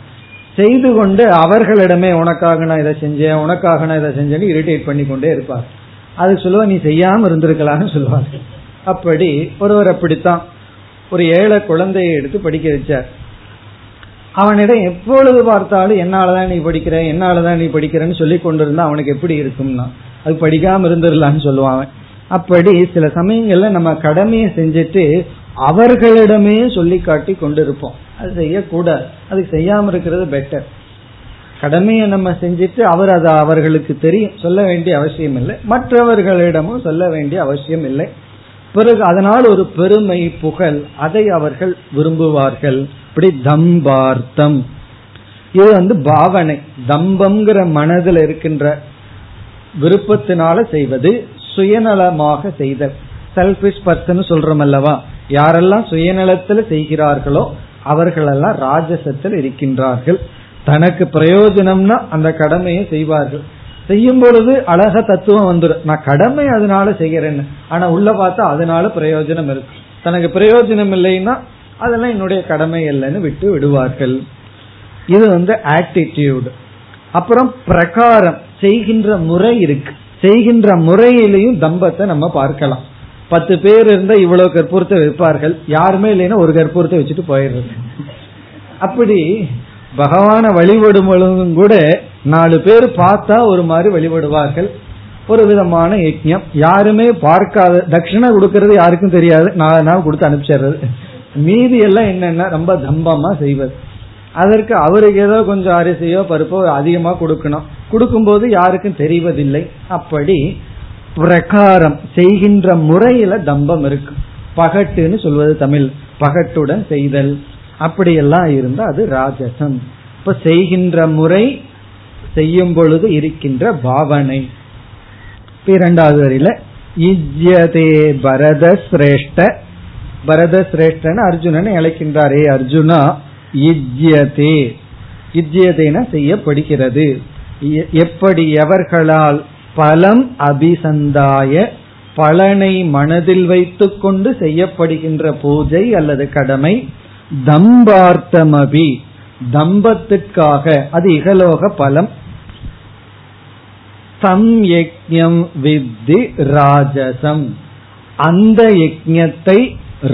செய்து கொண்டு அவர்களிடமே உனக்காக நான் இதை செஞ்சேன் உனக்காக நான் இதை செஞ்சேன்னு இரிட்டேட் பண்ணி கொண்டே இருப்பார். அது சொல்லுவா, நீ செய்யாம இருந்திருக்கலாம்னு சொல்வார்கள். அப்படி ஒருவர் அப்படித்தான் ஒரு ஏழை குழந்தையை எடுத்து படிக்க வச்சார். அவனிடம் எப்பொழுது பார்த்தாலும் என்னாலதான் நீ படிக்கிற என்னாலதான் நீ படிக்கிறன்னு சொல்லி கொண்டிருந்தா அவனுக்கு எப்படி இருக்கும்னா அது படிக்காம இருந்துடலான்னு சொல்லுவான். அப்படி சில சமயங்கள்ல நம்ம கடமையை செஞ்சுட்டு அவர்களிடமே சொல்லி காட்டி கொண்டிருப்போம். அது செய்யக்கூடாது, அது செய்யாம இருக்கிறது பெட்டர். கடமையை நம்ம செஞ்சுட்டு அவர் அதை அவர்களுக்கு தெரியும், சொல்ல வேண்டிய அவசியம் இல்லை, மற்றவர்களிடமும் சொல்ல வேண்டிய அவசியம் இல்லை. பிறகு அதனால் ஒரு பெருமை புகழ் அதை அவர்கள் விரும்புவார்கள். இப்படி தம்பார்த்தம் இது பாவனை, தம்பம்ங்கிற மனதில் இருக்கின்ற விருப்பத்தினால செய்வது, சுயநலமாக செய்தல், செல்ஃபிஷ் பர்சன் சொல்றோம் அல்லவா. யாரெல்லாம் சுயநலத்துல செய்கிறார்களோ அவர்களெல்லாம் ராஜசத்தில் இருக்கின்றார்கள். தனக்கு பிரயோஜனம்னா அந்த கடமையை செய்வார்கள். செய்யும் பொழுது அழக தத்துவம் வந்துடும், நான் கடமை அதனால செய்கிறேன்னு. ஆனா உள்ள பார்த்தா அதனால பிரயோஜனம் இருக்கு, தனக்கு பிரயோஜனம் இல்லைன்னா அதெல்லாம் என்னுடைய கடமை இல்லைன்னு விட்டு விடுவார்கள். இது ஆட்டிடியூடு. அப்புறம் பிரகாரம் செய்கின்ற முறை இருக்கு, செய்கின்ற முறையிலையும் தம்பத்தை நம்ம பார்க்கலாம். 10 பேர் இருந்தா இவ்வளவு கற்பூரத்தை வைப்பார்கள், யாருமே இல்லைன்னா ஒரு கற்பூரத்தை வச்சுட்டு போயிடுறது. அப்படி பகவான வழிபடும் பொழுதும் கூட 4 பேர் பார்த்தா ஒரு மாதிரி வழிபடுவார்கள், ஒரு விதமான யஜ்ஞம். யாருமே பார்க்காத தட்சிணை கொடுக்கறது யாருக்கும் தெரியாது, நானா கொடுத்து அனுப்பிச்சிடுறது. மீதி எல்லாம் என்னன்னா ரொம்ப தம்பமா செய்வது. அதற்கு அவருக்கு ஏதோ கொஞ்சம் அரிசியோ பருப்போ அதிகமா கொடுக்கணும், கொடுக்கும்போது யாருக்கும் தெரிவதில்லை. அப்படி பிரகாரம் செய்கின்ற முறையில தம்பம் இருக்கு. பகட்டுன்னு சொல்வது தமிழ், பகட்டுடன் செய்தல். அப்படியெல்லாம் இருந்தா அது ராஜசம். இப்ப செய்கின்ற முறை, செய்யும் பொழுது இருக்கின்ற பாவனை. 2வது வரையில இஜ்யதே பரத ஸ்ரேஷ்ட பரத சிரேஷ்டன் அர்ஜுனனை அழைக்கின்றாரே அர்ஜுனா, இஜ்யதே, இஜ்யதேன செய்யப்படுகிறது. எப்படி எவர்களால், பலம் அபிசந்தாய, பலனை மனதில் வைத்துக் கொண்டு செய்யப்படுகின்ற பூஜை அல்லது கடமை, தம்பார்த்தமபி, தம்பத்திற்காக, அது இகலோக பலம், தம் யஜ்ஞம் வித்தி ராஜசம், அந்த யஜ்ஞத்தை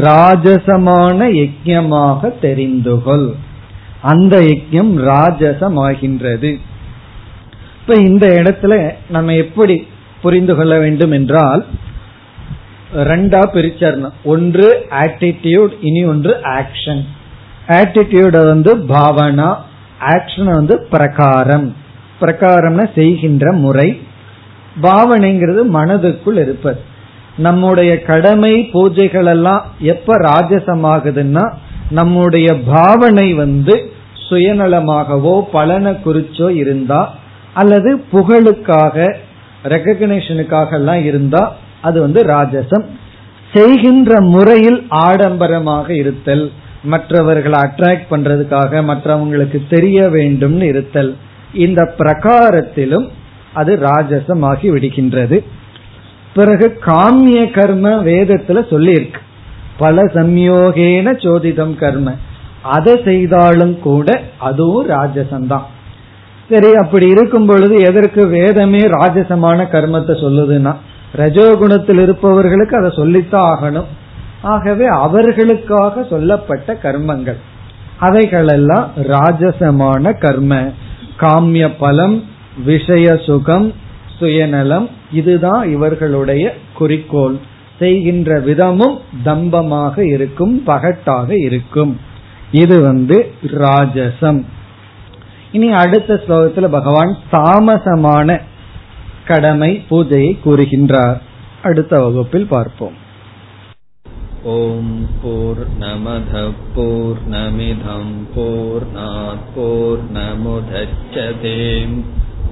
ராஜசமான யஜ்ஞமாக தெரிந்துகொள், அந்த யஜ்ஞம் ராஜசமாகின்றது. இப்ப இந்த இடத்துல நம்ம எப்படி புரிந்து கொள்ள வேண்டும் என்றால், ரெண்டா பிரிச்சர்ணம், ஒன்று ஆட்டிடியூட், இனி ஒன்று ஆக்ஷன். ஆட்டிடியூட வந்து பாவனா, ஆக்ஷன் வந்து பிரகாரம். பிரகாரம்னா செய்கின்ற முறை, பாவனைங்கிறது மனதுக்குள் இருப்பது. நம்முடைய கடமை பூஜைகள் எல்லாம் எப்ப ராஜசமாகுதுன்னா, நம்முடைய பாவனை வந்து சுயநலமாகவோ பலன குறிச்சோ இருந்தா, அல்லது புகழுக்காக ரெகக்னேஷனுக்காக எல்லாம் இருந்தா அது வந்து ராஜசம். செய்கின்ற முறையில் ஆடம்பரமாக இருத்தல், மற்றவர்களை அட்ராக்ட் பண்றதுக்காக, மற்றவங்களுக்கு தெரிய வேண்டும்னு இருத்தல், இந்த பிரகாரத்திலும் அது ராஜசமாகி விடுகின்றது. பிறகு காமிய கர்ம வேதத்துல சொல்லியிருக்கு, பல சம்யோகேன சோதிதம் கர்ம, அதை செய்தாலும் கூட அதுவும் ராஜசம்தான். சரி, அப்படி இருக்கும் பொழுது எதற்கு வேதமே ராஜசமான கர்மத்தை சொல்லுதுன்னா, ரஜோகுணத்தில் இருப்பவர்களுக்கு அதை சொல்லித்தான் ஆகணும். ஆகவே அவர்களுக்காக சொல்லப்பட்ட கர்மங்கள் அவைகளெல்லாம் ராஜசமான கர்ம. காமிய பலம், விஷய சுகம், சுயநலம், இதுதான் இவர்களுடைய குறிக்கோள். செய்கின்ற விதமும் தம்பமாக இருக்கும், பகட்டாக இருக்கும். இது வந்து ராஜசம். இனி அடுத்த ஸ்லோகத்துல பகவான் தாமசமான கடமை பூஜையை கூறுகின்றார். அடுத்த வகுப்பில் பார்ப்போம். ஓம் பூர்ணமத பூர்ணமிதம் பூர்ணாத் பூர்ணமுதச்யதே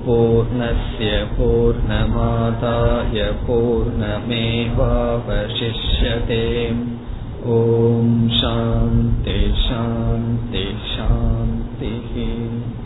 பூர்ணஸ்ய பூர்ணமாதாய பூர்ணமேவாவசிஷ்யதே. ஓம் சாந்தி சாந்தி சாந்தி.